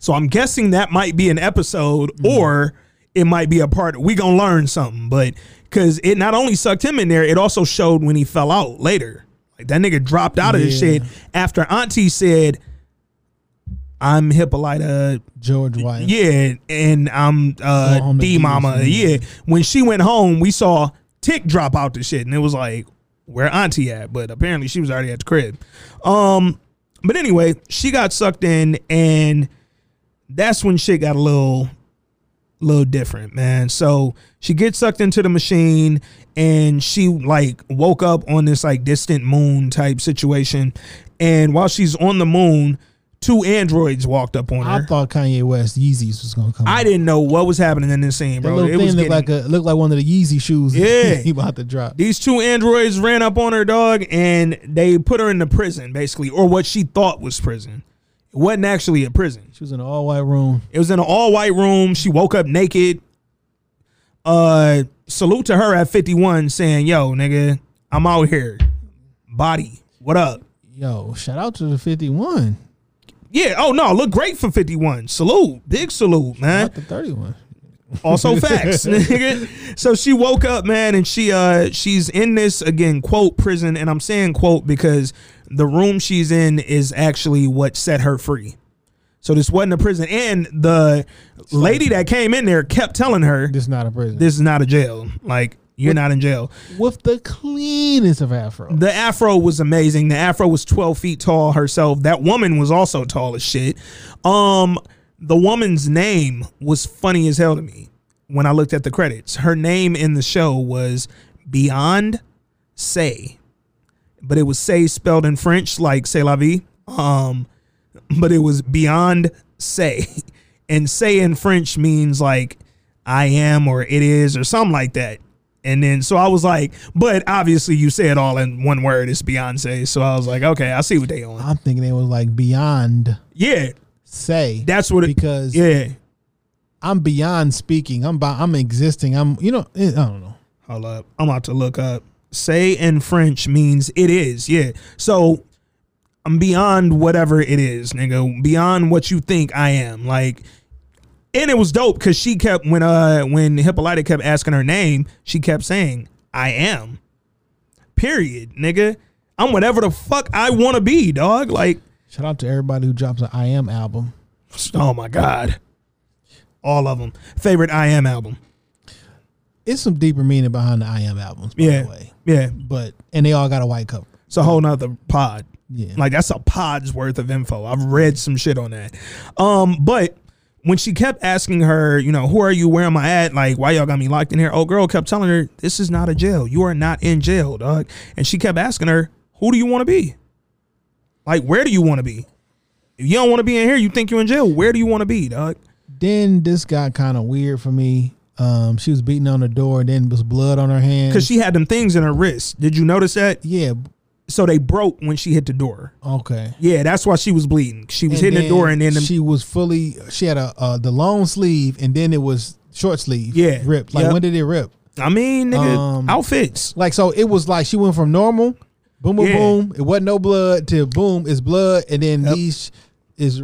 So I'm guessing that might be an episode or it might be a part. We gonna learn something, but because it not only sucked him in there, it also showed when he fell out later. Like that nigga dropped out of this shit after Auntie said, I'm Hippolyta George White. Yeah, and I'm D Mama. Yeah. When she went home, we saw Tick drop out the shit, and it was like, where Auntie at? But apparently she was already at the crib. But anyway, she got sucked in, and that's when shit got a little different, man. So she gets sucked into the machine, and she like woke up on this like distant moon type situation. And while she's on the moon, two androids walked up on her. I thought Kanye West Yeezys was gonna come. I didn't know what was happening in this scene, bro. It was looked like one of the Yeezy shoes. Yeah, he about to drop. These two androids ran up on her, dog, and they put her in the prison, basically, or what she thought was prison. It wasn't actually a prison. She was in an all-white room. It was in an all-white room. She woke up naked. Salute to her at 51, saying, "Yo, nigga, I'm out here. Body, what up?" Yo, shout out to the 51. Yeah, oh no, look great for 51. Salute. Big salute, man. Not the 31. Also facts, nigga. So she woke up, man, and she's in this, again, quote, prison. And I'm saying quote because the room she's in is actually what set her free. So this wasn't a prison. And the lady that came in there kept telling her, this is not a prison. This is not a jail. Like, you're not in jail. With the cleanest of afro. The afro was amazing. The afro was 12 feet tall herself. That woman was also tall as shit. The woman's name was funny as hell to me when I looked at the credits. Her name in the show was Beyond Say. But it was Say spelled in French like C'est la vie. But it was Beyond Say. And Say in French means like I am or it is or something like that. And then, so I was like, but obviously you say it all in one word, it's Beyonce. So I was like, okay, I see what they on. I'm thinking they was like Beyond. Yeah. Say. That's what it, because yeah. I'm beyond speaking. I'm existing. I don't know. Hold up. I'm about to look up say in French means it is. Yeah. So I'm beyond whatever it is, nigga, beyond what you think I am. Like, and it was dope because she kept, when Hippolyta kept asking her name, she kept saying, I am. Period, nigga. I'm whatever the fuck I want to be, dog. Like, shout out to everybody who drops an I Am album. Oh my God. All of them. Favorite I Am album. It's some deeper meaning behind the I Am albums, by the way. Yeah. But, and they all got a white cover. It's a whole nother pod. Yeah. Like, that's a pod's worth of info. I've read some shit on that. But when she kept asking her, you know, who are you? Where am I at? Like, why y'all got me locked in here? Old girl kept telling her, this is not a jail. You are not in jail, dog. And she kept asking her, who do you want to be? Like, where do you want to be? If you don't want to be in here, you think you're in jail. Where do you want to be, dog? Then this got kind of weird for me. She was beating on the door, and then was blood on her hands. Because she had them things in her wrist. Did you notice that? Yeah. So they broke when she hit the door. Okay. Yeah, that's why she was bleeding. She was hitting the door, and then she was fully. She had the long sleeve, and then it was short sleeve. Yeah, ripped. Like, when did it rip? I mean, nigga, outfits. Like, so it was like she went from normal, boom, boom, boom. It wasn't no blood to boom. It's blood, and then these is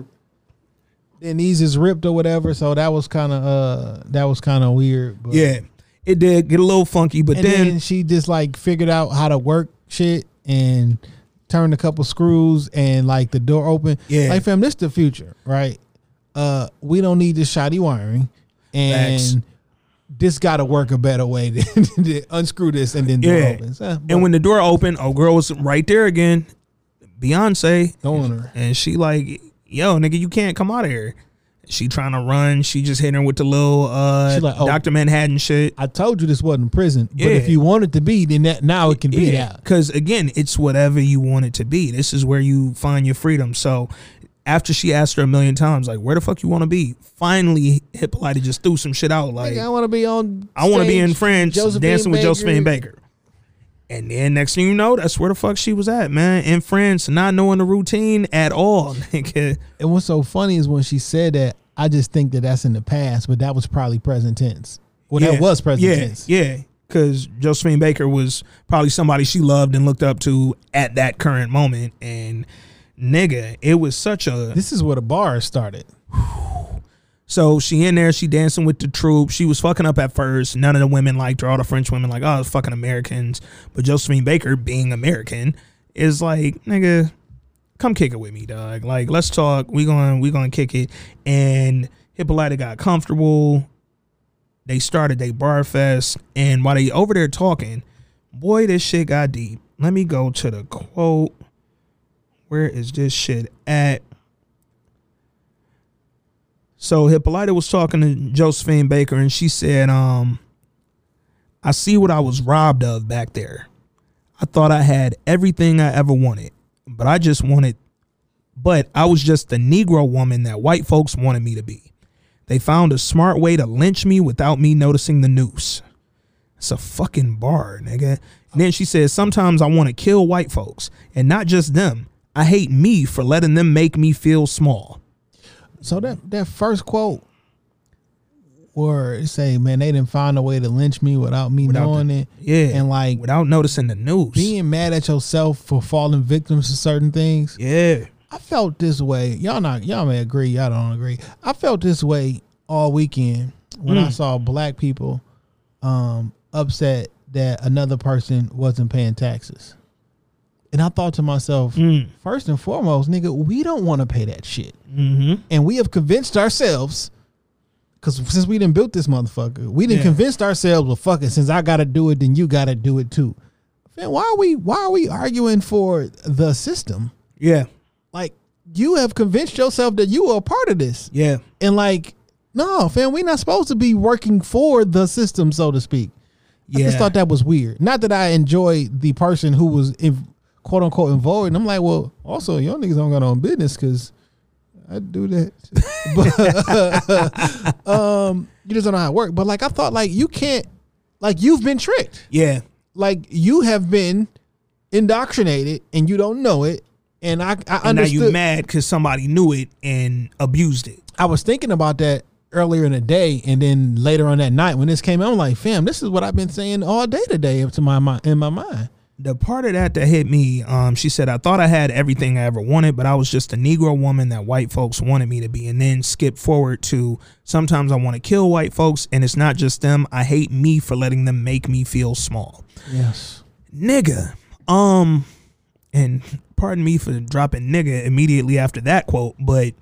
ripped or whatever. So that was kind of weird. But yeah, it did get a little funky. But then she just like figured out how to work shit. And turned a couple screws and like the door open. Yeah. Like, fam, this the future, right? We don't need this shoddy wiring. And facts. This gotta work a better way than unscrew this and then door opens. And when the door opened, oh girl was right there again. Beyonce. Throwing her. And she like, yo, nigga, you can't come out of here. She trying to run. She just hit her with the little like, oh, Dr. Manhattan shit. I told you this wasn't prison. But if you want it to be, then that now it can be that. Because, again, it's whatever you want it to be. This is where you find your freedom. So after she asked her a million times, like, where the fuck you want to be? Finally, Hippolyta just threw some shit out. Like, I want to be on stage, I want to be in France dancing with Josephine Baker. And then next thing you know, that's where the fuck she was at, man. In France, not knowing the routine at all. And what's so funny is when she said that, I just think that that's in the past, but that was probably present tense. Well, that was present tense. Yeah, because Josephine Baker was probably somebody she loved and looked up to at that current moment. And, nigga, it was such a... This is where the bar started. So she in there, she dancing with the troupe. She was fucking up at first. None of the women liked her. All the French women like, oh, fucking Americans. But Josephine Baker, being American, is like, nigga, come kick it with me, dog. Like, let's talk. We gonna kick it. And Hippolyta got comfortable. They started their bar fest. And while they over there talking, boy, this shit got deep. Let me go to the quote. Where is this shit at? So Hippolyta was talking to Josephine Baker, and she said, I see what I was robbed of back there. I thought I had everything I ever wanted, but I was just the Negro woman that white folks wanted me to be. They found a smart way to lynch me without me noticing the noose. It's a fucking bar, nigga. And then she said, sometimes I want to kill white folks, and not just them. I hate me for letting them make me feel small. So that first quote where it say, man, they didn't find a way to lynch me without knowing it. Yeah. And like, without noticing the news. Being mad at yourself for falling victims to certain things. Yeah. I felt this way. Y'all may agree, y'all don't agree. I felt this way all weekend when I saw black people upset that another person wasn't paying taxes. And I thought to myself, first and foremost, nigga, we don't want to pay that shit. Mm-hmm. And we have convinced ourselves, because since we done built this motherfucker, we done convinced ourselves, well, fuck it, since I got to do it, then you got to do it too. Man, why are we arguing for the system? Yeah. Like, you have convinced yourself that you are a part of this. Yeah. And like, no, fam, we're not supposed to be working for the system, so to speak. Yeah. I just thought that was weird. Not that I enjoyed the person who was... quote unquote involved, and I'm like, well, also y'all niggas don't got on business because I do that. But you just don't know how it works. But like, I thought, like, you can't, like, you've been tricked. Yeah. Like, you have been indoctrinated and you don't know it. And I understood. Now you mad because somebody knew it and abused it. I was thinking about that earlier in the day, and then later on that night when this came out, I'm like, fam, this is what I've been saying all day today up to my mind, in my mind. The part of that that hit me, she said, I thought I had everything I ever wanted, but I was just a Negro woman that white folks wanted me to be. And then skip forward to sometimes I want to kill white folks, and it's not just them. I hate me for letting them make me feel small. Yes. Nigga. And pardon me for dropping nigga immediately after that quote, but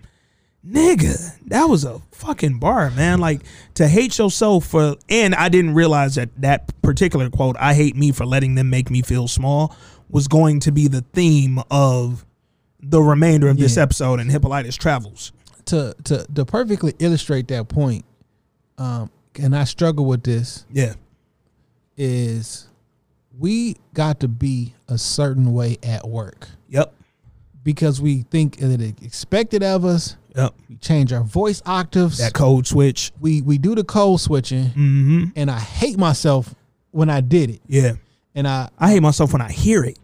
nigga, that was a fucking bar, man. Like, to hate yourself for, and I didn't realize that that particular quote, I hate me for letting them make me feel small, was going to be the theme of the remainder of this episode and Hippolyta's travels. To perfectly illustrate that point, and I struggle with this, is we got to be a certain way at work. Yep. Because we think that it's expected of us. Yep. We change our voice octaves. That code switch. We do the code switching. Mm-hmm. And I hate myself when I did it. Yeah. And I hate myself when I hear it.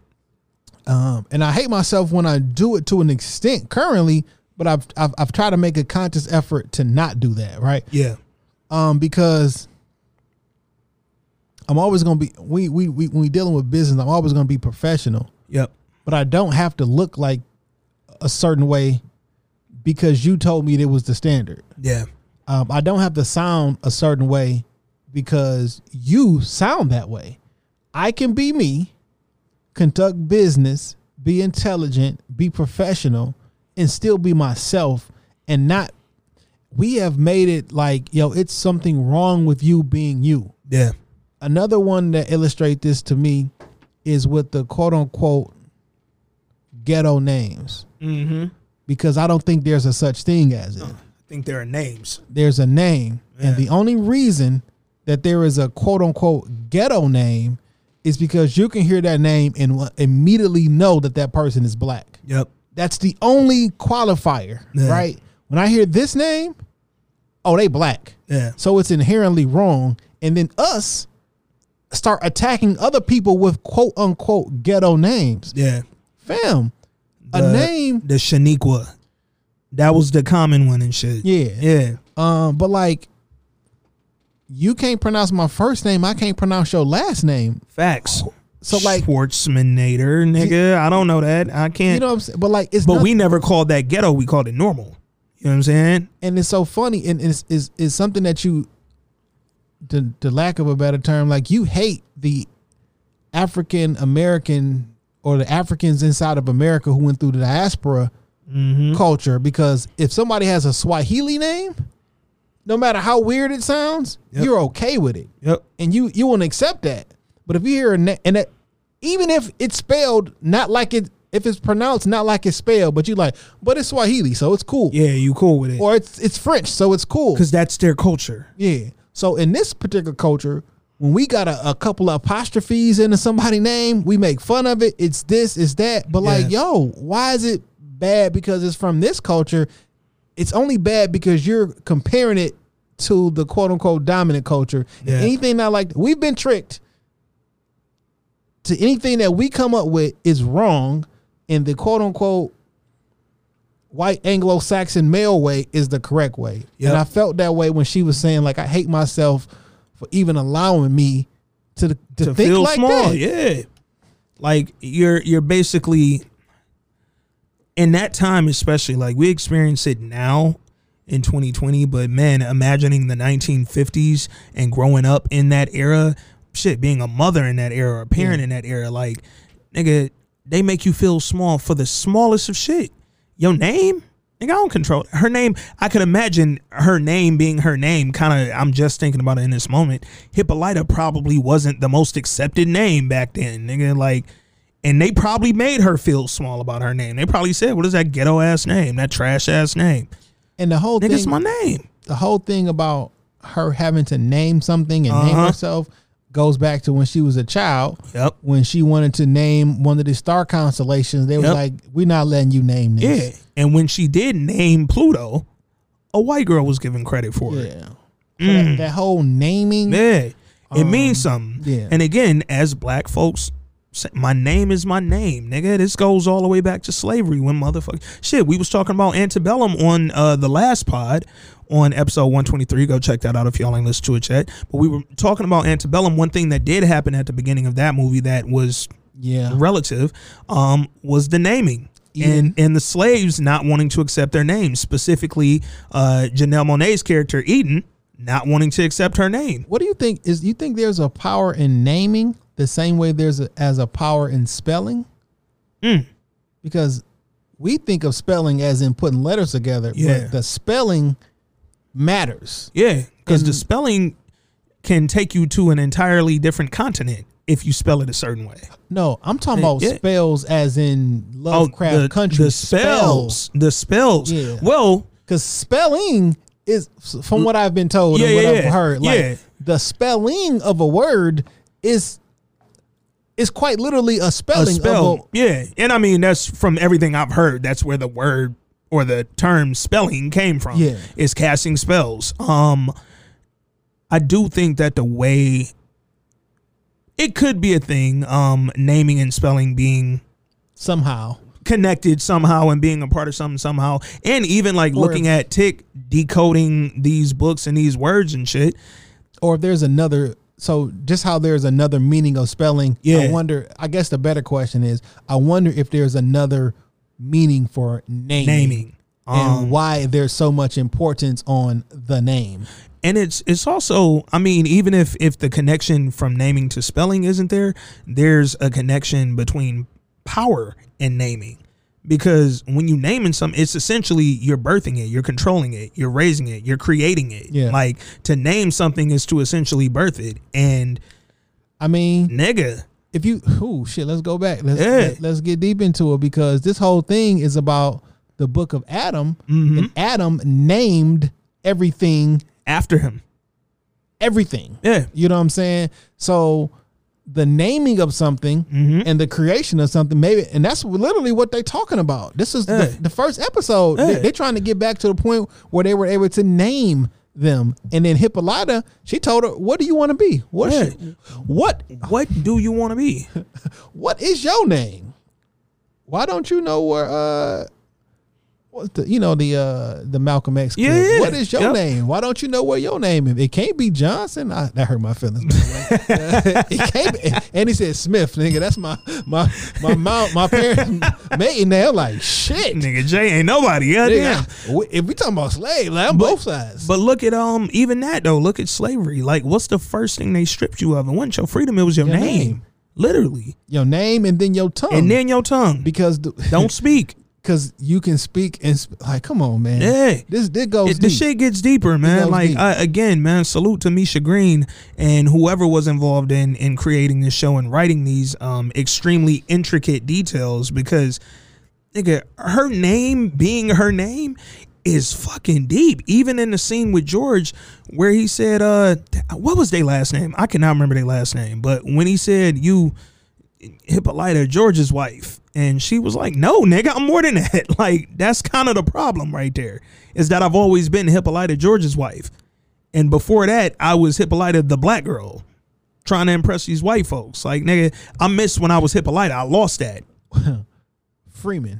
And I hate myself when I do it to an extent currently, but I've tried to make a conscious effort to not do that, right? Yeah. Because I'm always gonna be when we dealing with business, I'm always gonna be professional. Yep. But I don't have to look like a certain way because you told me that was the standard. Yeah. I don't have to sound a certain way because you sound that way. I can be me, conduct business, be intelligent, be professional, and still be myself, and not, we have made it like, yo, it's something wrong with you being you. Yeah. Another one that illustrates this to me is with the quote unquote ghetto names. Mm-hmm. Because I don't think there's a such thing as it. I think there are names. There's a name. Yeah. And the only reason that there is a quote unquote ghetto name is because you can hear that name and immediately know that that person is black. Yep. That's the only qualifier, right? When I hear this name, oh, they black. Yeah. So it's inherently wrong. And then us start attacking other people with quote unquote ghetto names. Yeah. Fam. A name, the Shaniqua, that was the common one and shit. Yeah. But like, you can't pronounce my first name. I can't pronounce your last name. Facts. So like, Schwartzmanator, nigga. I don't know that. I can't. You know what I'm saying? But like, it's. But nothing. We never called that ghetto. We called it normal. You know what I'm saying? And it's so funny, and it's something that you, the lack of a better term, like you hate the African American. Or the Africans inside of America who went through the diaspora culture. Because if somebody has a Swahili name, no matter how weird it sounds, you're okay with it. Yep. And you won't accept that. But if you hear a name, and that, even if it's spelled not like it, if it's pronounced not like it's spelled, but you like, but it's Swahili, so it's cool. Yeah, you cool with it. Or it's French, so it's cool. Because that's their culture. Yeah. So in this particular culture, when we got a couple of apostrophes into somebody's name, we make fun of it. It's this, it's that. But like, yo, why is it bad because it's from this culture? It's only bad because you're comparing it to the quote unquote dominant culture. Yeah. Anything that like, we've been tricked to anything that we come up with is wrong. And the quote unquote white Anglo-Saxon male way is the correct way. Yep. And I felt that way when she was saying like, I hate myself for even allowing me to think feel like small. That. Yeah. Like you're basically in that time, especially like we experience it now in 2020, but man, imagining the 1950s and growing up in that era, shit, being a mother in that era, a parent in that era, like nigga, they make you feel small for the smallest of shit. Your name? Nigga, I don't control it. Her name, I could imagine her name being her name. Kind of, I'm just thinking about it in this moment. Hippolyta probably wasn't the most accepted name back then, nigga. Like, and they probably made her feel small about her name. They probably said, what is that ghetto ass name? That trash ass name. And the whole thing, nigga, it's my name. The whole thing about her having to name something and name herself goes back to when she was a child. Yep. When she wanted to name one of the star constellations, they were like, we're not letting you name this. Yeah. And when she did name Pluto, a white girl was given credit for it. Yeah. That whole naming. Yeah. It means something. Yeah. And again, as black folks, My name is my name, nigga. This goes all the way back to slavery when motherfucker. Shit, we was talking about Antebellum on the last pod on episode 123. Go check that out if y'all ain't listened to it yet. But we were talking about Antebellum. One thing that did happen at the beginning of that movie that was relative was the naming. Yeah. And the slaves not wanting to accept their names, specifically Janelle Monáe's character Eden not wanting to accept her name. What do you think? You think there's a power in naming the same way there's a power in spelling? Mm. Because we think of spelling as in putting letters together, but the spelling matters. Yeah, because the spelling can take you to an entirely different continent if you spell it a certain way. No, I'm talking about spells as in Lovecraft Country. The spells. The spells. Yeah. Well, because spelling is, from what I've been told and what I've heard, like the spelling of a word is quite literally a spelling. And I mean, that's from everything I've heard. That's where the word or the term spelling came from. Yeah. Is casting spells. I do think that the way it could be a thing, naming and spelling being somehow connected somehow and being a part of something somehow. And even like looking at Tick decoding these books and these words and shit. Or if there's another, so just how there's another meaning of spelling. Yeah. I guess the better question is, I wonder if there's another meaning for naming. And why there's so much importance on the name. And it's also, I mean, even if the connection from naming to spelling isn't there, there's a connection between power and naming. Because when you naming something, it's essentially you're birthing it, you're controlling it, you're raising it, you're creating it. Yeah. Like, to name something is to essentially birth it. And I mean, nigga, if you, let's go back. Let's get deep into it, because this whole thing is about the book of Adam. Mm-hmm. And Adam named everything after him. Everything. Yeah. You know what I'm saying? So the naming of something and the creation of something, maybe, and that's literally what they're talking about. This is the first episode. Yeah. They're trying to get back to the point where they were able to name them. And then Hippolyta, she told her, what do you want to be? What do you want to be? What is your name? Why don't you know where the Malcolm X kid. Yeah, what is your name? Why don't you know what your name is? It can't be Johnson. That hurt my feelings. It can't be. And he said Smith, nigga. That's my parents made, and they're like, shit, nigga, Jay ain't nobody. Yeah, damn. If we talking about slave, like, I'm both sides. But look at even that though. Look at slavery. Like, what's the first thing they stripped you of? It wasn't your freedom. It was your name, literally. Your name, and then your tongue, because don't speak. Because you can speak and like, come on, man. Yeah, this goes. This shit gets deeper, man. Like, again, man, salute to Misha Green and whoever was involved in creating this show and writing these extremely intricate details. Because, nigga, her name being her name is fucking deep. Even in the scene with George where he said, "What was their last name? I cannot remember their last name." But when he said, "You, Hippolyta, George's wife." And she was like, no, nigga, I'm more than that. Like, that's kind of the problem right there, is that I've always been Hippolyta George's wife. And before that, I was Hippolyta the black girl trying to impress these white folks. Like, nigga, I missed when I was Hippolyta. I lost that. Free man.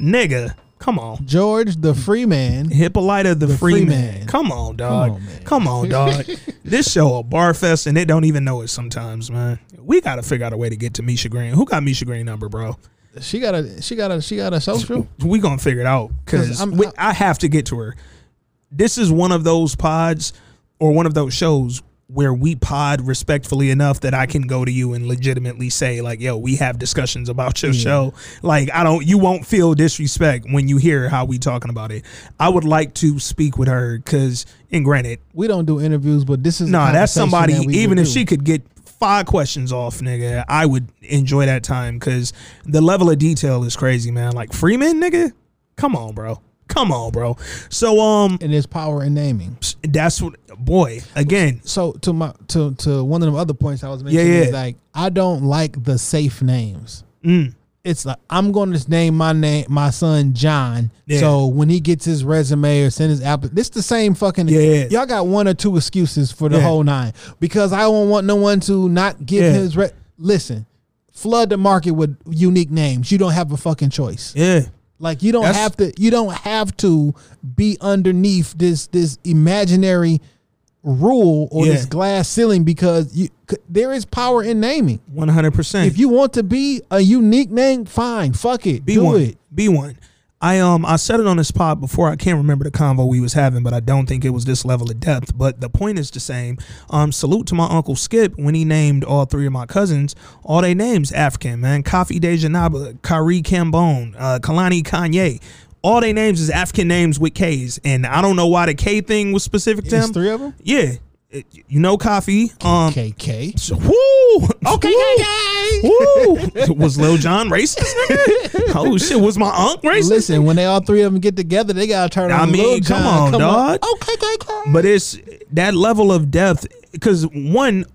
Nigga, come on. George the free man. Hippolyta the free man. Come on, dog. Come on, dog. This show a bar fest, and they don't even know it sometimes, man. We gotta figure out a way to get to Misha Green. Who got Misha Green number, bro? She got a social. We gonna figure it out, because I have to get to her. This is one of those pods or one of those shows where we pod respectfully enough that I can go to you and legitimately say, like, yo, we have discussions about your show. Like, you won't feel disrespect when you hear how we talking about it. I would like to speak with her, because, and granted, we don't do interviews, but this is that's somebody that even if she could get 5 questions off, nigga, I would enjoy that time, because the level of detail is crazy, man. Like, Freeman, nigga, come on, bro. So and there's power in naming. That's what, boy, again. So to one of the other points I was making, is like, I don't like the safe names. it's like, I'm going to name my son John. Yeah. So when he gets his resume or send his app, this the same fucking. Yeah. Y'all got one or two excuses for the whole nine, because I don't want no one to not give his. Listen, flood the market with unique names. You don't have a fucking choice. Yeah. Like you don't have to be underneath this imaginary rule or this glass ceiling, because there is power in naming. 100%. If you want to be a unique name, fine. Fuck it. Be one. I said it on this pod before. I can't remember the convo we was having, but I don't think it was this level of depth. But the point is the same. Salute to my Uncle Skip when he named all three of my cousins. All they names African, man. Kofi Dejanaba, Kari Cambone, Kalani Kanye. All they names is African names with K's. And I don't know why the K thing was specific to them. Three of them? Yeah. You know, Coffee. KK. So, woo! Okay, KK. Woo! Was Lil Jon racist? Oh shit! Was my unc racist? Listen, when they all three of them get together, they gotta turn. I mean, Lil Jon. Come on, dog. Okay, KK. But it's that level of depth, because one,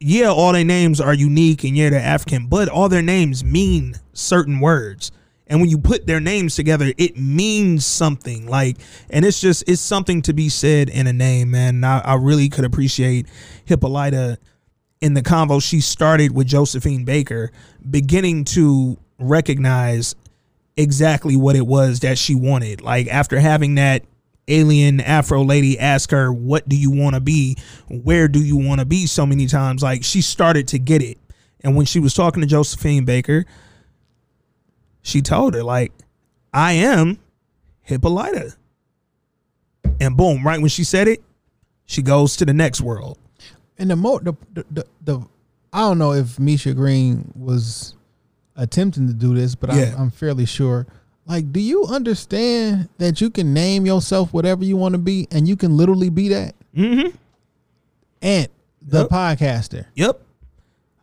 yeah, all their names are unique, and yeah, they're African, but all their names mean certain words. And when you put their names together, it means something. Like, and it's something to be said in a name, man. And I really could appreciate Hippolyta in the convo she started with Josephine Baker, beginning to recognize exactly what it was that she wanted. Like, after having that alien Afro lady ask her, what do you want to be? Where do you want to be? So many times, like, she started to get it. And when she was talking to Josephine Baker, she told her, like, I am Hippolyta. And boom, right when she said it, she goes to the next world. And I don't know if Misha Green was attempting to do this, but I'm fairly sure. Like, do you understand that you can name yourself whatever you want to be, and you can literally be that? Mm-hmm. Ant, the podcaster. Yep.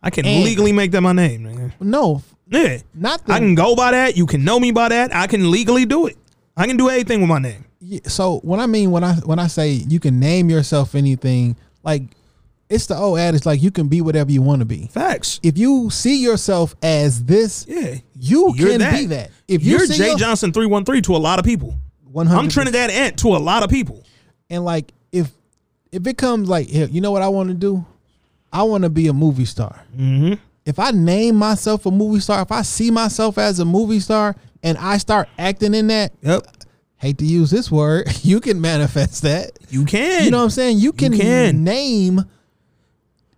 I can legally make that my name. Man. No. Yeah, nothing. I can go by that. You can know me by that. I can legally do it. I can do anything with my name. Yeah, so what I mean when I say you can name yourself anything, like, it's the old adage, like, you can be whatever you want to be. Facts. If you see yourself as this, you're can that. Be that. If you're Jay Johnson 313 to a lot of people, 100%. I'm Trinidad Ant to a lot of people. And like, if it comes like, you know what I want to do? I want to be a movie star. Mm-hmm. If I name myself a movie star, if I see myself as a movie star and I start acting in that, hate to use this word, you can manifest that. You can. You know what I'm saying? You can name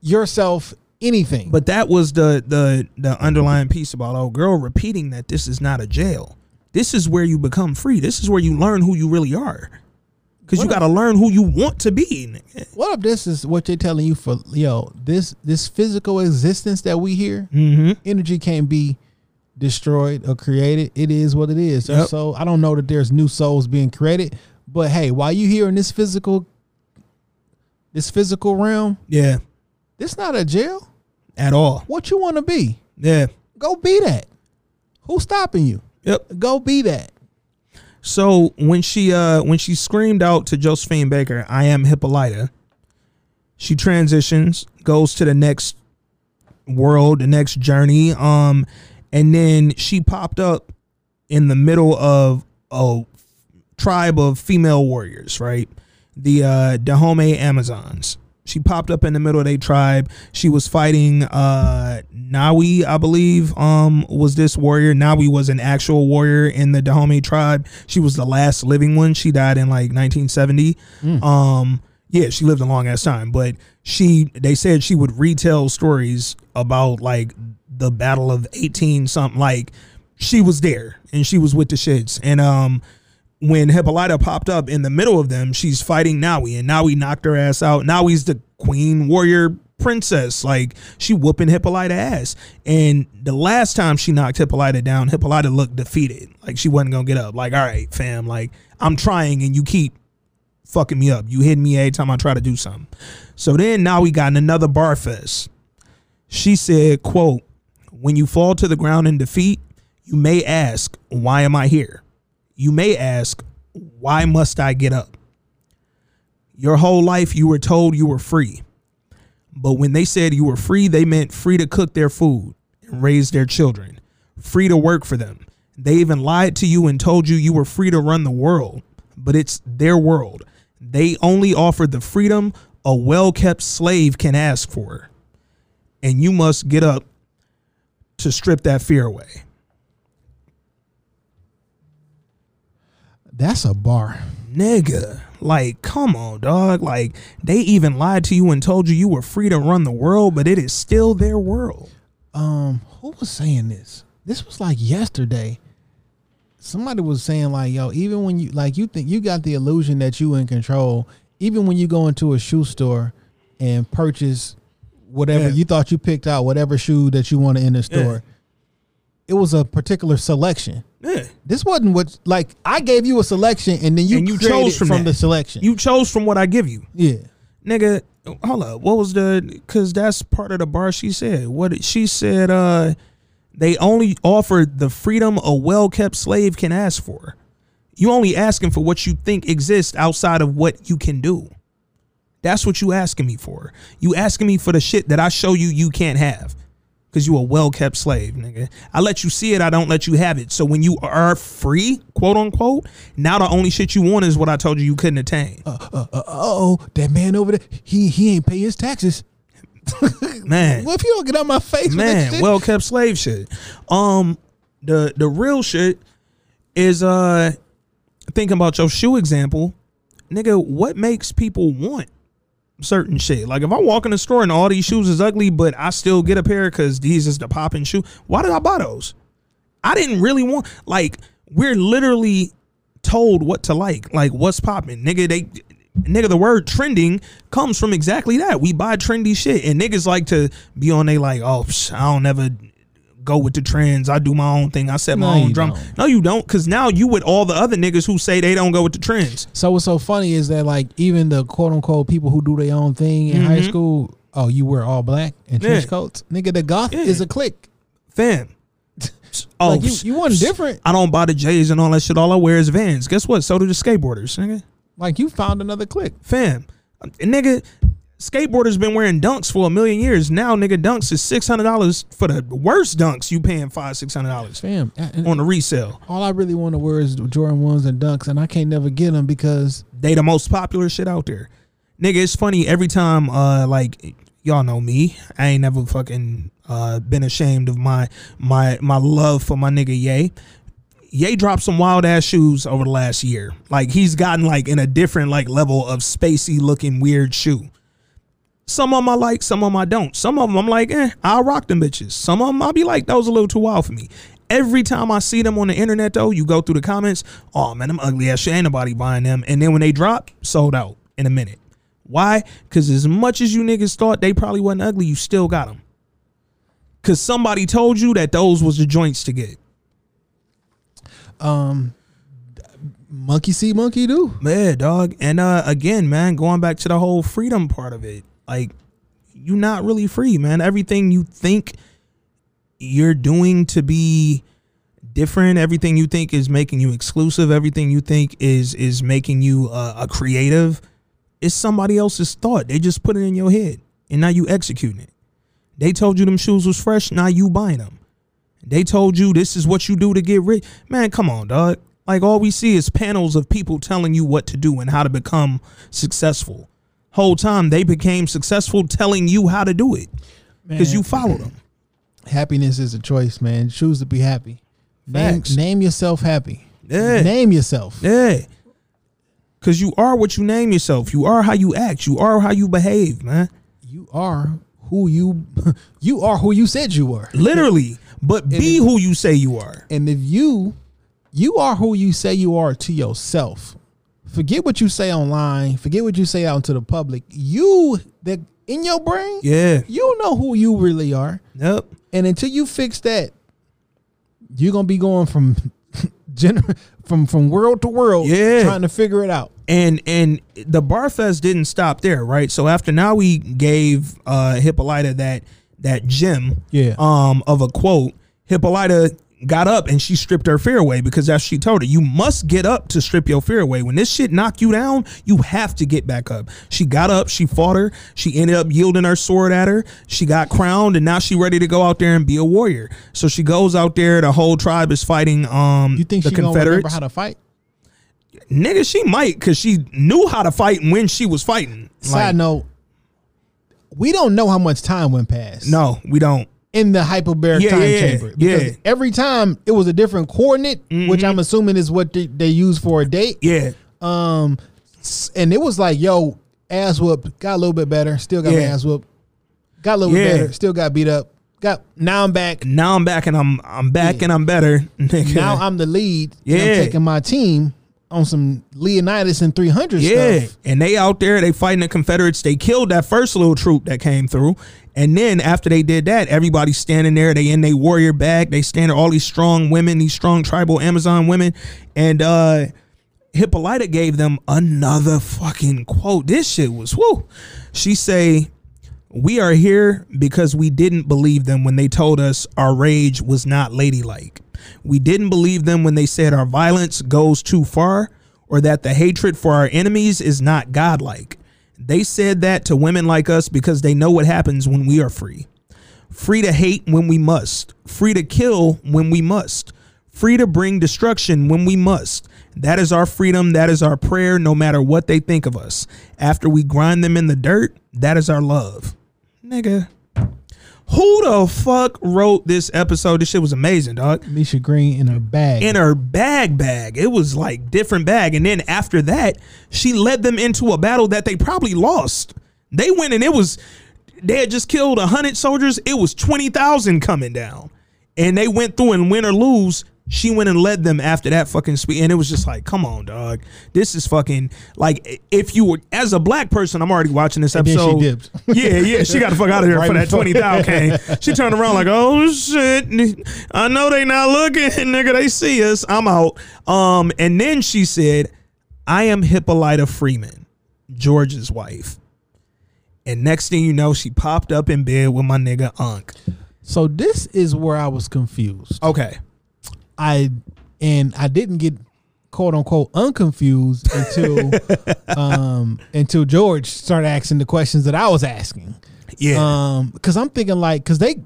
yourself anything. But that was the underlying piece about old girl repeating that this is not a jail. This is where you become free. This is where you learn who you really are. Because you got to learn who you want to be. What if this is what they're telling you for, this physical existence that we hear, energy can't be destroyed or created. It is what it is. Yep. So I don't know that there's new souls being created, but hey, while you here in this physical realm, this not a jail at all. What you want to be. Yeah. Go be that. Who's stopping you? Yep. Go be that. So when she screamed out to Josephine Baker, I am Hippolyta, she transitions, goes to the next world, the next journey. And then she popped up in the middle of a tribe of female warriors, right? The Dahomey Amazons. She popped up in the middle of their tribe. She was fighting Nawi, I believe, was this warrior. Nawi was an actual warrior in the Dahomey tribe. She was the last living one. She died in like 1970. She lived a long ass time. But they said she would retell stories about like the Battle of 18 something. Like, she was there and she was with the shits. And when Hippolyta popped up in the middle of them, she's fighting Nawi, and Nawi knocked her ass out. Nawi's the queen, warrior, princess. Like, she whooping Hippolyta ass. And the last time she knocked Hippolyta down, Hippolyta looked defeated. Like, she wasn't going to get up. Like, all right, fam, like, I'm trying and you keep fucking me up. You hit me every time I try to do something. So then Nawi got in another bar fest. She said, quote, when you fall to the ground in defeat, you may ask, why am I here? You may ask, why must I get up? Your whole life you were told you were free. But when they said you were free, they meant free to cook their food and raise their children, free to work for them. They even lied to you and told you you were free to run the world, but it's their world. They only offered the freedom a well-kept slave can ask for. And you must get up to strip that fear away. That's a bar. Nigga, like, come on, dog. Like, they even lied to you and told you you were free to run the world, but it is still their world. Who was saying this? This was like yesterday. Somebody was saying, like, yo, even when you, like, you think you got the illusion that you in control, even when you go into a shoe store and purchase whatever, yeah, you thought you picked out, whatever shoe that you want in the store, yeah, it was a particular selection. Yeah. This wasn't what, like, I gave you a selection and then you chose from the selection. You chose from what I give you. Yeah. Nigga, hold up. What was the, because that's part of the bar she said. What she said, they only offered the freedom a well-kept slave can ask for. You only asking for what you think exists outside of what you can do. That's what you asking me for. You asking me for the shit that I show you you can't have. Because you a well-kept slave, nigga. I let you see it, I don't let you have it. So when you are free, quote-unquote, now the only shit you want is what I told you you couldn't attain. Uh-oh, that man over there, he ain't pay his taxes. Man. Well, if you don't get out my face, man, well-kept slave shit. The real shit is, thinking about your shoe example, nigga, what makes people want certain shit? Like, if I walk in the store and all these shoes is ugly, but I still get a pair because these is the popping shoe, why did I buy those? I didn't really want, like, we're literally told what to like what's popping, nigga. The word trending comes from exactly that. We buy trendy shit, and niggas like to be on they like, oh, I don't ever go with the trends, I do my own thing, I set my own drum. No, you don't, because now you with all the other niggas who say they don't go with the trends. So what's so funny is that, like, even the quote-unquote people who do their own thing in high school, oh, you wear all black and trench coats, nigga, the goth is a clique, fam. Oh, like, you want different. I don't buy the J's and all that shit, all I wear is Vans. Guess what, so do the skateboarders, nigga. Like, you found another clique, fam. Nigga, skateboarders been wearing dunks for a million years. Now, nigga, dunks is $600 for the worst dunks. You paying $500-$600, fam, on the resale. All I really want to wear is Jordan 1s and dunks, and I can't never get them because they the most popular shit out there. Nigga, it's funny every time. Like, y'all know me, I ain't never fucking been ashamed of my love for my nigga Ye. Ye dropped some wild ass shoes over the last year. Like, he's gotten like in a different like level of spacey looking weird shoe. Some of them I like, some of them I don't. Some of them I'm like, I'll rock them bitches. Some of them I'll be like, that was a little too wild for me. Every time I see them on the internet, though, you go through the comments, oh, man, them ugly ass shit, ain't nobody buying them. And then when they drop, sold out in a minute. Why? Because as much as you niggas thought they probably wasn't ugly, you still got them. Because somebody told you that those was the joints to get. Monkey see, monkey do. Man, dog. And again, man, going back to the whole freedom part of it. Like, you're not really free, man. Everything you think you're doing to be different, everything you think is making you exclusive, everything you think is making you a creative, it's somebody else's thought. They just put it in your head, and now you executing it. They told you them shoes was fresh, now you buying them. They told you this is what you do to get rich. Man, come on, dog. Like, all we see is panels of people telling you what to do and how to become successful. Whole time they became successful telling you how to do it because you follow them. Happiness is a choice, man. Choose to be happy. Name yourself happy. Yeah. Name yourself. Yeah. Because you are what you name yourself. You are how you act. You are how you behave, man. You are who you are who you said you were. Literally. But be who you say you are. And if you are who you say you are to yourself. Forget what you say online. Forget what you say out to the public. You, that in your brain, yeah, you know who you really are. Yep. And until you fix that, you're gonna be going from world to world, yeah, trying to figure it out. And the Barfest didn't stop there, right? So after now we gave Hippolyta that gem, yeah, of a quote. Hippolyta got up and she stripped her fear away, because that's, she told her, you must get up to strip your fear away. When this shit knocked you down, you have to get back up. She got up, she fought her, she ended up yielding her sword at her, she got crowned, and now she ready to go out there and be a warrior. So she goes out there, the whole tribe is fighting you think the Confederates. Don't remember how to fight? Nigga, she might, because she knew how to fight when she was fighting. Side note, we don't know how much time went past. No, we don't. In the hyperbaric time chamber. Because every time it was a different coordinate, which I'm assuming is what they use for a date. Yeah. And it was like, yo, ass whooped, got a little bit better, still got my ass whooped, got a little bit better, still got beat up. Now I'm back. Now I'm back, and I'm back and I'm better. Now I'm the lead. Yeah. And I'm taking my team on some Leonidas and 300 stuff. And they out there, they fighting the Confederates. They killed that first little troop that came through. And then after they did that, everybody's standing there. They in their warrior bag. They stand there, all these strong women, these strong tribal Amazon women. And Hippolyta gave them another fucking quote. This shit was, whoo. She say, "We are here because we didn't believe them when they told us our rage was not ladylike. We didn't believe them when they said our violence goes too far, or that the hatred for our enemies is not godlike. They said that to women like us because they know what happens when we are free. Free to hate when we must. Free to kill when we must. Free to bring destruction when we must. That is our freedom. That is our prayer, no matter what they think of us. After we grind them in the dirt, that is our love." Nigga, who the fuck wrote this episode? This shit was amazing, dog. Misha Green in her bag. In her bag. It was like different bag. And then after that, she led them into a battle that they probably lost. They went and it was, they had just killed 100 soldiers. It was 20,000 coming down. And they went through, and win or lose, she went and led them after that fucking speech. And it was just like, come on, dog. This is fucking, like, if you were, as a black person, I'm already watching this episode. And then she dipped. Yeah, she got the fuck out of here right for that 20,000 came. She turned around like, oh, shit. I know they not looking, nigga. They see us. I'm out. And then she said, "I am Hippolyta Freeman, George's wife." And next thing you know, she popped up in bed with my nigga Unc. So this is where I was confused. Okay. I didn't get quote unquote unconfused until until George started asking the questions that I was asking. Yeah. Because I'm thinking like, because it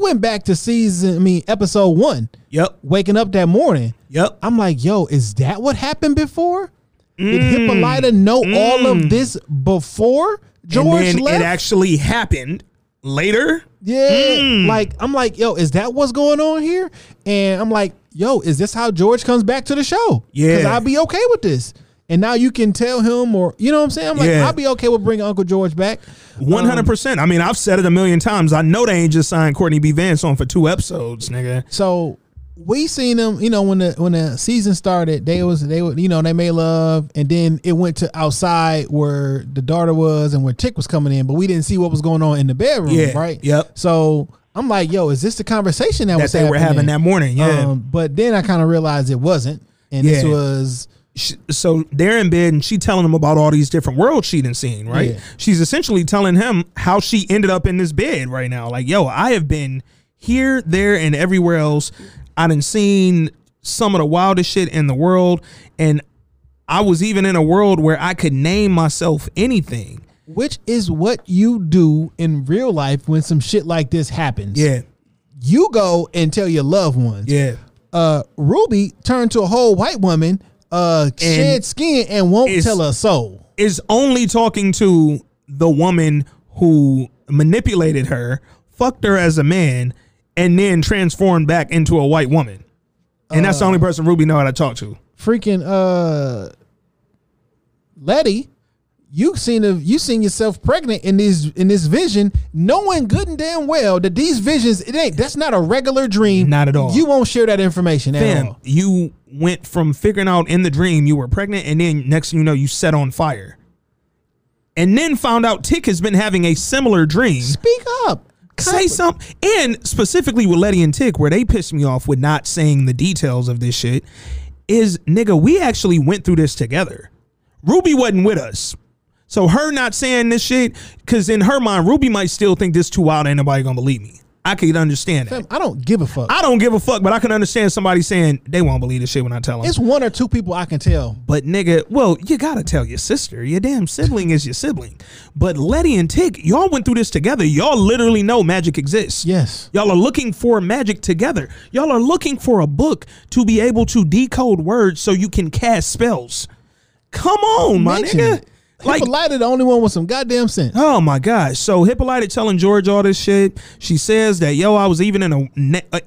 went back to episode 1. Yep. Waking up that morning. Yep. I'm like, yo, is that what happened before? Did Hippolyta know all of this before George left? It actually happened later. Yeah. Like, I'm like, yo, is that what's going on here? And I'm like, yo, is this how George comes back to the show? Yeah. Because I'll be okay with this. And now you can tell him, or, you know what I'm saying? I'm like, I'll be okay with bringing Uncle George back. 100%. I mean, I've said it a million times. I know they ain't just signed Courtney B. Vance on for 2 episodes, nigga. So we seen them, you know, when the season started, they made love, and then it went to outside where the daughter was and where Tick was coming in, but we didn't see what was going on in the bedroom, right? Yep. So I'm like, yo, is this the conversation that was happening? That they were having that morning, yeah. But then I kind of realized it wasn't, and this was... So they're in bed, and she telling him about all these different worlds she done seen, right? Yeah. She's essentially telling him how she ended up in this bed right now. Like, yo, I have been here, there, and everywhere else. I done seen some of the wildest shit in the world, and I was even in a world where I could name myself anything. Which is what you do in real life when some shit like this happens. Yeah. You go and tell your loved ones. Yeah. Ruby turned to a whole white woman, shed skin, and won't tell a soul. Is only talking to the woman who manipulated her, fucked her as a man, and then transformed back into a white woman. And that's the only person Ruby know how to talk to. Freaking Letty, you seen yourself pregnant in this vision, knowing good and damn well that these visions, that's not a regular dream. Not at all. You won't share that information at all. You went from figuring out in the dream you were pregnant, and then next thing you know, you set on fire. And then found out Tick has been having a similar dream. Speak up. Say something. And specifically with Letty and Tick, where they pissed me off with not saying the details of this shit, is, nigga, we actually went through this together. Ruby wasn't with us. So her not saying this shit, because in her mind, Ruby might still think this too wild, ain't nobody gonna believe me. I could understand that. I don't give a fuck. I don't give a fuck, but I can understand somebody saying they won't believe this shit when I tell them. It's one or two people I can tell. But nigga, well, you gotta tell your sister. Your damn sibling is your sibling. But Letty and Tick, y'all went through this together. Y'all literally know magic exists. Yes. Y'all are looking for magic together. Y'all are looking for a book to be able to decode words so you can cast spells. Come on, my nigga. Like, Hippolyta, the only one with some goddamn sense. Oh my gosh! So Hippolyta telling George all this shit. She says that yo, I was even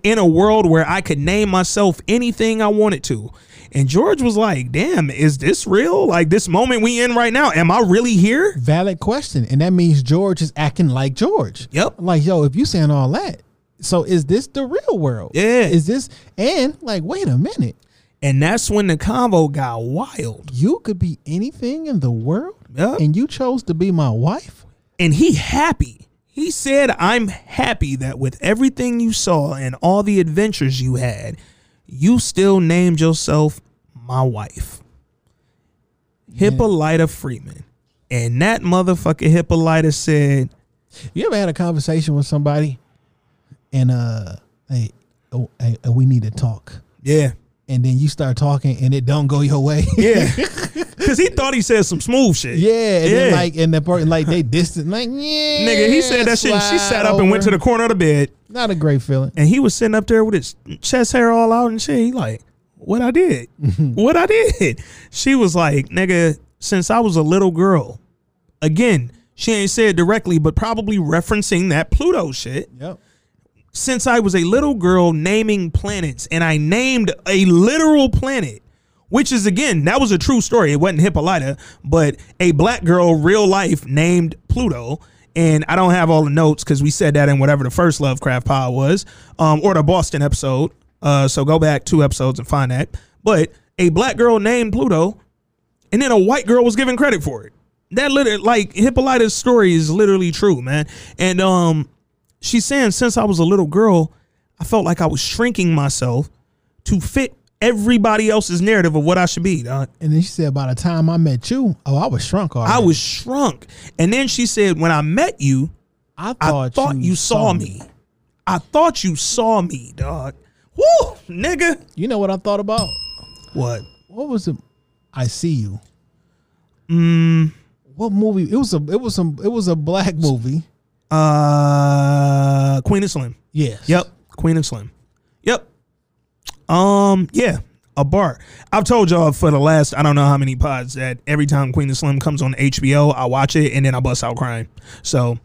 in a world where I could name myself anything I wanted to, and George was like, "Damn, is this real? Like this moment we in right now? Am I really here?" Valid question, and that means George is acting like George. Yep. Like yo, if you saying all that, so is this the real world? Yeah. Is this? And like, wait a minute. And that's when the convo got wild. You could be anything in the world, yep. And you chose to be my wife? And he happy. He said, I'm happy that with everything you saw and all the adventures you had, you still named yourself my wife. Yeah. Hippolyta Freeman. And that motherfucker Hippolyta said, you ever had a conversation with somebody and hey, we need to talk? Yeah. And then you start talking and it don't go your way. Yeah. Because he thought he said some smooth shit. Yeah. And then like in the part, like they distant, like, yeah. Nigga, he said that shit and she sat up and went to the corner of the bed. Not a great feeling. And he was sitting up there with his chest hair all out and shit. He like, what I did? What I did? She was like, nigga, since I was a little girl. Again, she ain't said directly, but probably referencing that Pluto shit. Yep. Since I was a little girl naming planets, and I named a literal planet, which is, again, that was a true story. It wasn't Hippolyta, but a black girl, real life, named Pluto. And I don't have all the notes because we said that in whatever the first Lovecraft pod was, or the Boston episode. So go back 2 episodes and find that. But a black girl named Pluto, and then a white girl was given credit for it. That literally, like, Hippolyta's story is literally true, man. And, she's saying, since I was a little girl, I felt like I was shrinking myself to fit everybody else's narrative of what I should be, dog. And then she said, by the time I met you, oh, I was shrunk already. I was shrunk. And then she said, when I met you, I thought you saw me. I thought you saw me, dog. Woo, nigga. You know what I thought about? What? What was it? I See You. What movie? It was a black movie. Queen and Slim. Yes. Yep. Queen and Slim. Yep. Yeah. A bar. I've told y'all for the last I don't know how many pods that every time Queen and Slim comes on HBO, I watch it and then I bust out crying. So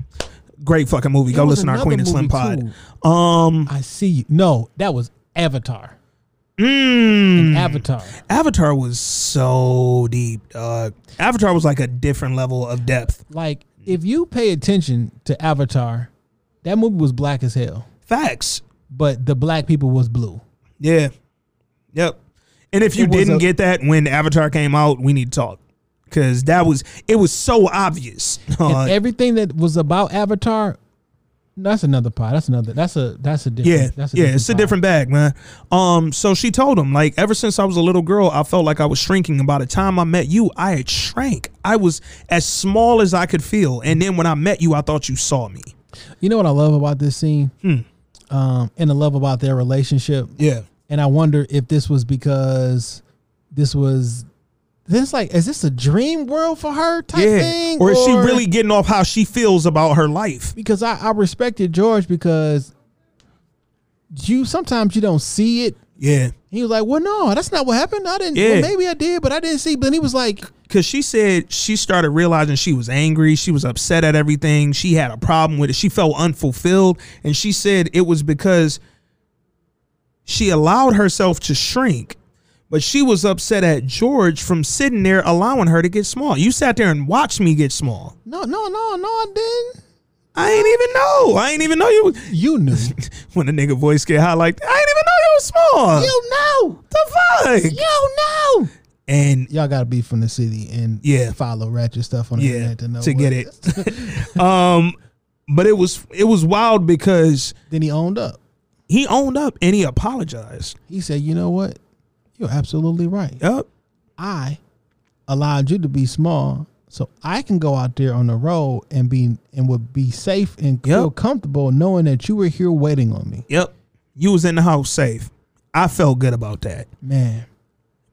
great fucking movie. Go listen to our Queen and Slim pod. Too. I See You. No, that was Avatar. Avatar was so deep. Avatar was like a different level of depth. Like, if you pay attention to Avatar, that movie was black as hell. Facts. But the black people was blue. Yeah. Yep. And if you didn't get that when Avatar came out, we need to talk. Because it was so obvious. And everything that was about Avatar, that's another pod. That's a different. Yeah, it's a different bag, man. So she told him, like, ever since I was a little girl, I felt like I was shrinking. And by the time I met you, I had shrank. I was as small as I could feel. And then when I met you, I thought you saw me. You know what I love about this scene? And I love about their relationship. Yeah. And I wonder if this was because is this a dream world for her type thing? Or is she really getting off how she feels about her life? Because I respected George because sometimes you don't see it. Yeah. He was like, well, no, that's not what happened. I didn't. Yeah. Well, maybe I did, but I didn't see. But he was like. Because she said she started realizing she was angry. She was upset at everything. She had a problem with it. She felt unfulfilled. And she said it was because she allowed herself to shrink. But she was upset at George from sitting there allowing her to get small. You sat there and watched me get small. No, I didn't. I ain't even know you. You knew. When a nigga voice get high like that, I ain't even know you was small. You know. The fuck? You know. And y'all gotta be from the city and follow ratchet stuff on the internet to know to get it. But it was wild because then he owned up. He owned up and he apologized. He said, you know what? You're absolutely right. Yep. I allowed you to be small So I can go out there on the road and would be safe and feel comfortable knowing that you were here waiting on me. Yep. You was in the house safe. I felt good about that. Man.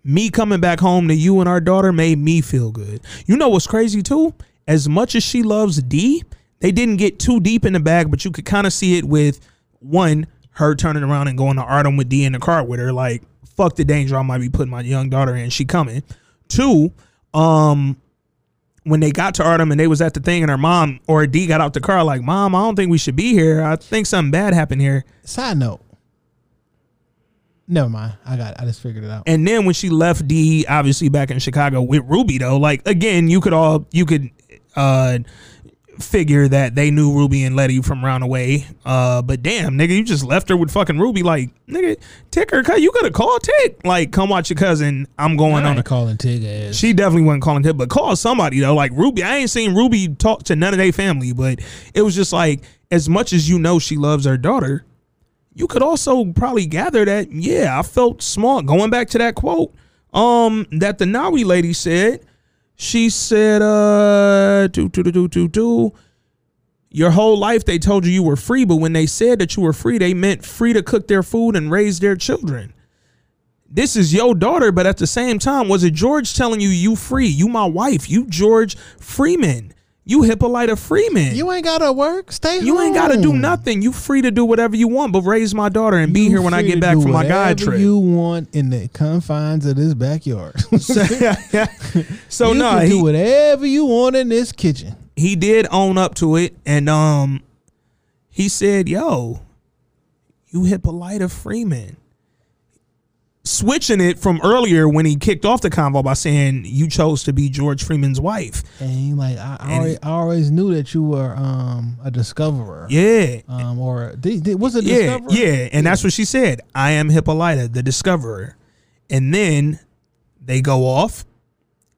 Me coming back home to you and our daughter made me feel good. You know what's crazy too? As much as she loves D, they didn't get too deep in the bag, but you could kind of see it with one, her turning around and going to Ardham with D in the car with her. Like, fuck the danger I might be putting my young daughter in. She coming. Two, when they got to Ardham and they was at the thing and her mom or D got out the car like, Mom, I don't think we should be here. I think something bad happened here. Side note. Never mind. I just figured it out. And then when she left D, obviously back in Chicago with Ruby though, like again, you could figure that they knew Ruby and Letty from round away. But damn, nigga, you just left her with fucking Ruby. Like, nigga, Tick her, you could have called Tick. Like, come watch your cousin. I'm going on. Calling Tick ass. She definitely wasn't calling Tick, but call somebody though. Like Ruby, I ain't seen Ruby talk to none of their family, but it was just like, as much as you know she loves her daughter, you could also probably gather that, yeah, I felt small. Going back to that quote that the Nawi lady said, she said, your whole life they told you were free, but when they said that you were free, they meant free to cook their food and raise their children. This is your daughter, but at the same time, was it George telling you free? You my wife. You George Freeman. You Hippolyta Freeman. You ain't got to work. Stay home. You ain't got to do nothing. You free to do whatever you want, but raise my daughter and be here when I get back from my guide trip. You want in the confines of this backyard. So no, he do whatever you want in this kitchen. He did own up to it, and he said, yo, you Hippolyta Freeman. Switching it from earlier when he kicked off the convo by saying you chose to be George Freeman's wife, and like I always knew that you were a discoverer, was a discoverer, and that's what she said. I am Hippolyta, the discoverer, and then they go off,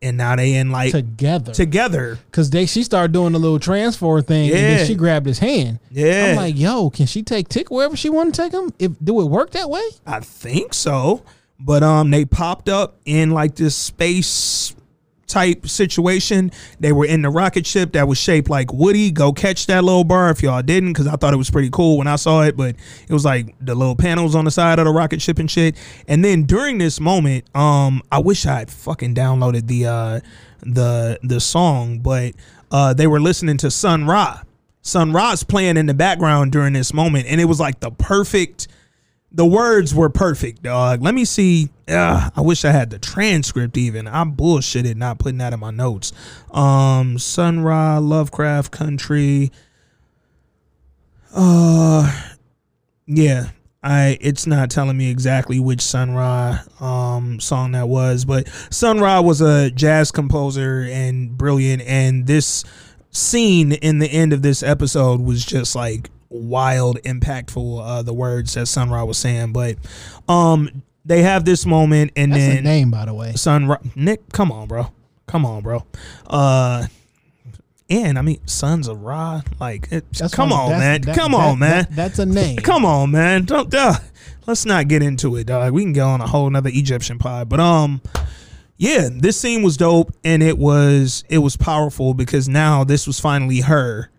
and now they in like together, because she started doing a little transfer thing, and then she grabbed his hand. Yeah, I'm like, yo, can she take Tick wherever she want to take him? Do it work that way? I think so. But they popped up in like this space type situation. They were in the rocket ship that was shaped like Woody. Go catch that little bar if y'all didn't, because I thought it was pretty cool when I saw it. But it was like the little panels on the side of the rocket ship and shit. And then during this moment, I wish I had fucking downloaded the song, but they were listening to Sun Ra. Sun Ra's playing in the background during this moment, and it was like the perfect. The words were perfect, dog. Let me see. I wish I had the transcript even. I bullshitted not putting that in my notes. Sun Ra, Lovecraft Country. It's not telling me exactly which Sun Ra song that was, but Sun Ra was a jazz composer and brilliant, and this scene in the end of this episode was just like wild, impactful, the words that Sun Ra was saying. But they have this moment, and that's then a name, by the way, Sun Ra. Nick, come on bro and I mean Sons of Ra, like that's a name. Come on, man, don't let's not get into it, dog. We can go on a whole nother Egyptian pod, but yeah, this scene was dope, and it was powerful, because now this was finally her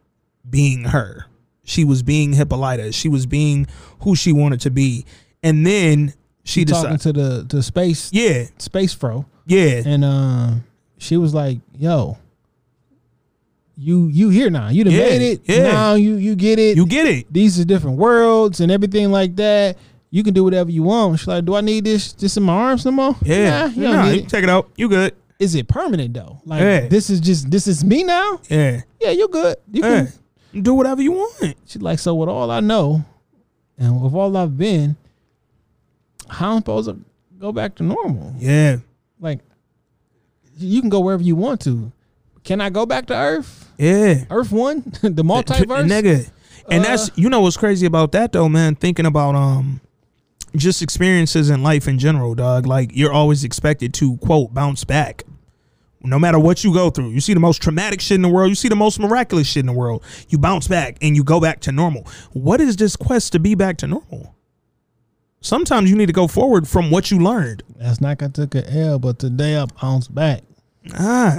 being her. She was being Hippolyta. She was being who she wanted to be, and then she decided to the space space fro, and she was like, "Yo, you here now? You done made it. Now you get it. You get it. These are different worlds and everything like that. You can do whatever you want." She's like, "Do I need this in my arms no more? Yeah, you take it out. You good." Is it permanent though? Like this is me now. Yeah, you good. You can do whatever you want. She's like, so with all I know and with all I've been, how am I supposed to go back to normal? Yeah. Like, you can go wherever you want to. Can I go back to Earth? Yeah. Earth 1? The multiverse? Nigga. And that's, you know what's crazy about that though, man? Thinking about just experiences in life in general, dog. Like, you're always expected to, quote, bounce back. No matter what you go through, you see the most traumatic shit in the world, you see the most miraculous shit in the world, you bounce back and you go back to normal. What is this quest to be back to normal? Sometimes you need to go forward from what you learned. Last night I took an L, but today I bounced back.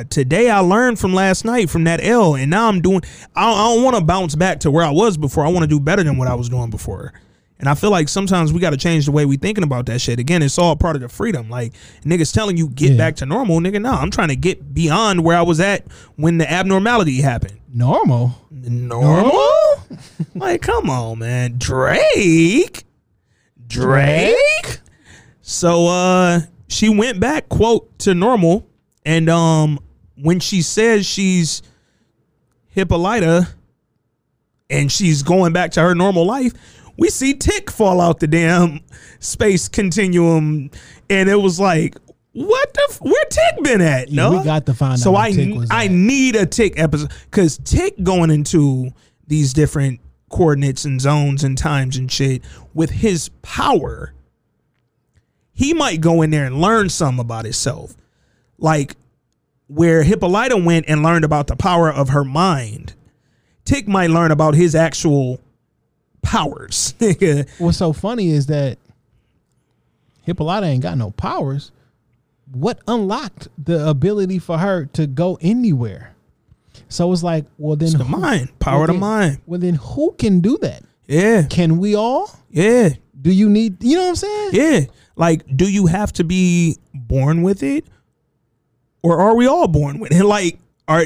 today I learned from last night from that L, and now I'm doing, I don't want to bounce back to where I was before. I want to do better than what I was doing before. And I feel like sometimes we got to change the way we thinking about that shit. Again, it's all part of the freedom. Like, niggas telling you get back to normal, nigga. No, I'm trying to get beyond where I was at when the abnormality happened. Normal? Like, come on, man. Drake? So she went back, quote, to normal. And when she says she's Hippolyta and she's going back to her normal life, we see Tick fall out the damn space continuum. And it was like, what the, where Tick been at? Yeah, no, we got to find out where Tick was at. I need a Tick episode, because Tick going into these different coordinates and zones and times and shit with his power, he might go in there and learn something about himself. Like where Hippolyta went and learned about the power of her mind, Tick might learn about his actual powers. What's so funny is that Hippolyta ain't got no powers. What unlocked the ability for her to go anywhere? So it's like, well, then it's the mind, power to mind. Well, then who can do that? Yeah. Can we all? Yeah. Do you need, you know what I'm saying? Yeah. Like, do you have to be born with it? Or are we all born with it? Like,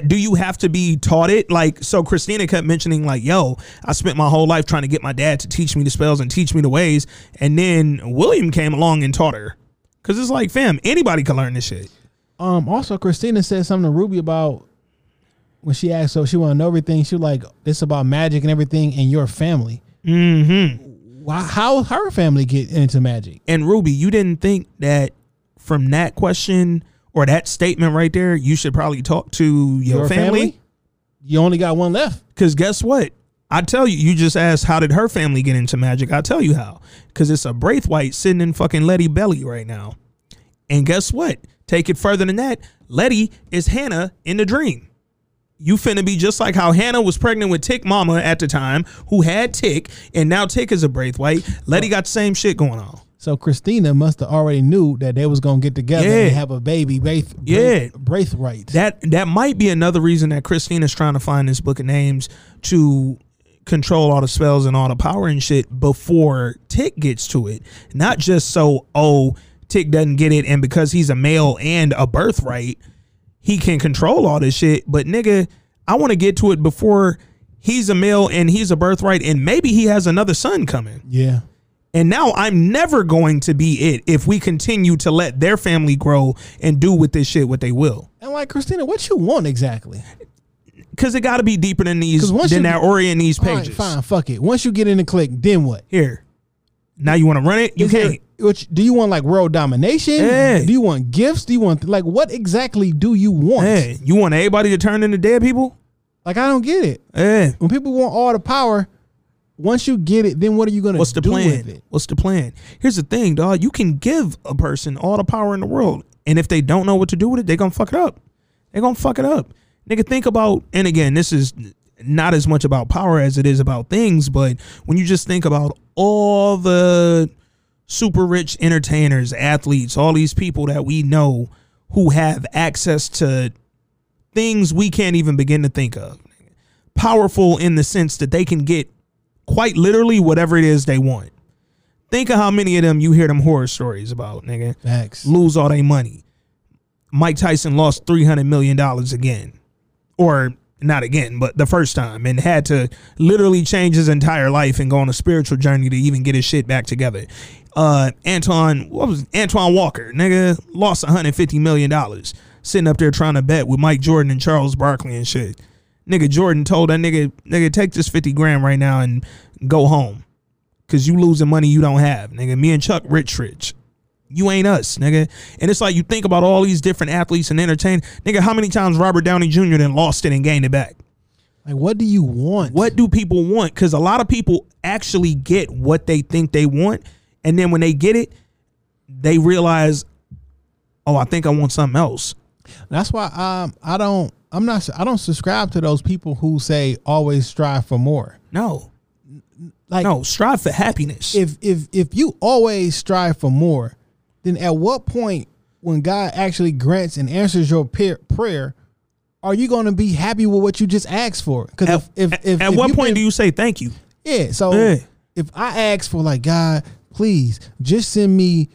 do you have to be taught it? Like, so Christina kept mentioning, like, yo, I spent my whole life trying to get my dad to teach me the spells and teach me the ways. And then William came along and taught her. Because it's like, fam, anybody can learn this shit. Also, Christina said something to Ruby about, when she asked, so she wanted to know everything. She was like, it's about magic and everything in your family. Mm-hmm. Wow. How her family get into magic? And Ruby, you didn't think that from that question or that statement right there, you should probably talk to your family? You only got one left. Because guess what? I tell you, you just asked, how did her family get into magic? I'll tell you how. Because it's a Braithwaite sitting in fucking Letty belly right now. And guess what? Take it further than that. Letty is Hannah in the dream. You finna be just like how Hannah was pregnant with Tick mama at the time, who had Tick, and now Tick is a Braithwaite. Letty got the same shit going on. So Christina must have already knew that they was gonna get together and have a baby, Braithwaite. That might be another reason that Christina's trying to find this Book of Names to control all the spells and all the power and shit before Tick gets to it. Not just so, oh, Tick doesn't get it, and because he's a male and a birthright, he can control all this shit. But nigga, I want to get to it before he's a male and he's a birthright, and maybe he has another son coming. Yeah. And now I'm never going to be it if we continue to let their family grow and do with this shit what they will. And like, Christina, what you want exactly? Because it got to be deeper than these, than that Ori in these pages. Right, fine, fuck it. Once you get in the click, then what? Here. Now you want to run it? You can't. Which, do you want like world domination? Hey. Do you want gifts? Do you want like, what exactly do you want? Hey, you want everybody to turn into dead people? Like, I don't get it. Hey. When people want all the power, once you get it, then what are you gonna do with it? What's the plan? Here's the thing, dog. You can give a person all the power in the world, and if they don't know what to do with it, they're gonna fuck it up. They're gonna fuck it up. Nigga, think about, and again, this is not as much about power as it is about things, but when you just think about all the super rich entertainers, athletes, all these people that we know who have access to things we can't even begin to think of. Powerful in the sense that they can get quite literally whatever it is they want. Think of how many of them you hear them horror stories about, nigga. Facts. Lose all their money. Mike Tyson lost $300 million again. Or not again, but the first time, and had to literally change his entire life and go on a spiritual journey to even get his shit back together. Antoine Walker, nigga, lost $150 million sitting up there trying to bet with Mike Jordan and Charles Barkley and shit. Nigga, Jordan told that nigga, take this 50 grand right now and go home, because you losing money you don't have, nigga. Me and Chuck rich. You ain't us, nigga. And it's like, you think about all these different athletes and entertainers. Nigga, how many times Robert Downey Jr. then lost it and gained it back? Like, what do you want? What do people want? Because a lot of people actually get what they think they want. And then when they get it, they realize, oh, I think I want something else. That's why I don't subscribe to those people who say always strive for more. No. Like, no, strive for happiness. If you always strive for more, then at what point when God actually grants and answers your prayer, are you going to be happy with what you just asked for? Because if what point do you say thank you? Yeah. So if I ask for, like, God, please just send me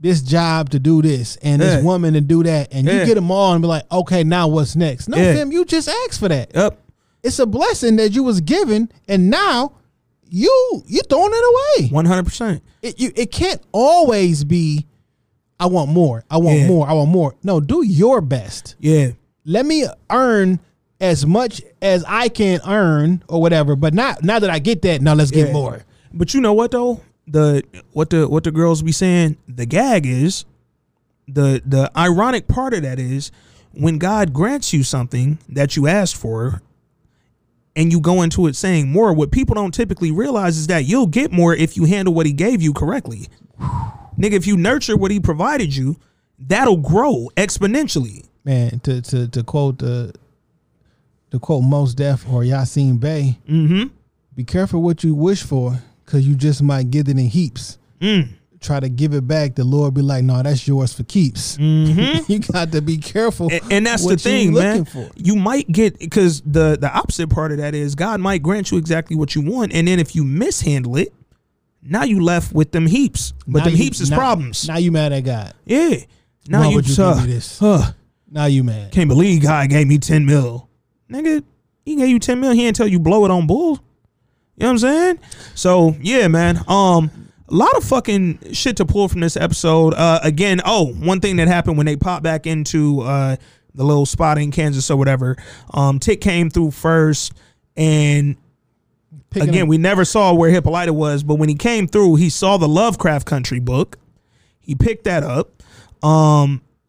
this job to do this and this woman to do that, and you get them all and be like, okay, now what's next? No, fam, you just asked for that. Yep. It's a blessing that you was given, and now you throwing it away. 100%. It can't always be, I want more. I want more. I want more. No, do your best. Yeah. Let me earn as much as I can earn or whatever, but not now that I get that. Now let's get more. But you know what though? What the girls be saying? The gag is, the ironic part of that is when God grants you something that you asked for, and you go into it saying more, what people don't typically realize is that you'll get more if you handle what he gave you correctly. Nigga, if you nurture what he provided you, that'll grow exponentially. Man, to quote Mos Def or Yasin Bey, be careful what you wish for, because you just might get it in heaps. Try to give it back, the Lord be like, no, that's yours for keeps. You got to be careful. And that's the thing, man. You might get, because the opposite part of that is God might grant you exactly what you want, and then if you mishandle it, now you left with them heaps. But them heaps is problems. Now you mad at God. Yeah. Now you tough. Now you mad. Can't believe God gave me 10 mil. Nigga, he gave you 10 mil. He ain't tell you blow it on bull. You know what I'm saying? So, yeah, man. A lot of fucking shit to pull from this episode. Again, one thing that happened when they popped back into the little spot in Kansas or whatever, Tick came through first, and again, we never saw where Hippolyta was, but when he came through, he saw the Lovecraft Country book. He picked that up.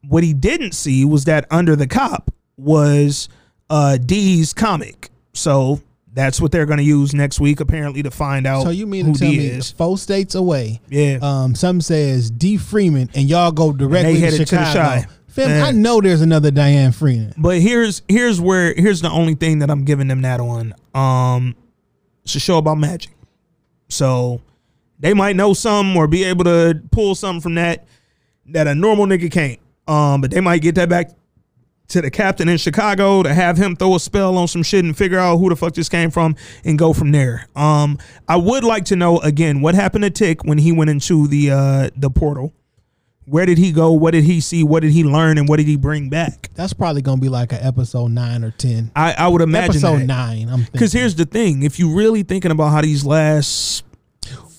What he didn't see was that under the cop was D's comic. So that's what they're going to use next week, apparently, to find out. So you mean to tell me 4 states away? Yeah. Some says D. Freeman, and y'all go directly to Chicago. I know there's another Diane Freeman. But here's the only thing that I'm giving them that on. It's a show about magic, so they might know something or be able to pull something from that a normal nigga can't. But they might get that back to the captain in Chicago to have him throw a spell on some shit and figure out who the fuck this came from and go from there. I would like to know, again, what happened to Tick when he went into the portal. Where did he go? What did he see? What did he learn? And what did he bring back? That's probably going to be like an episode 9 or 10. I would imagine episode 9. Because here's the thing. If you're really thinking about how these last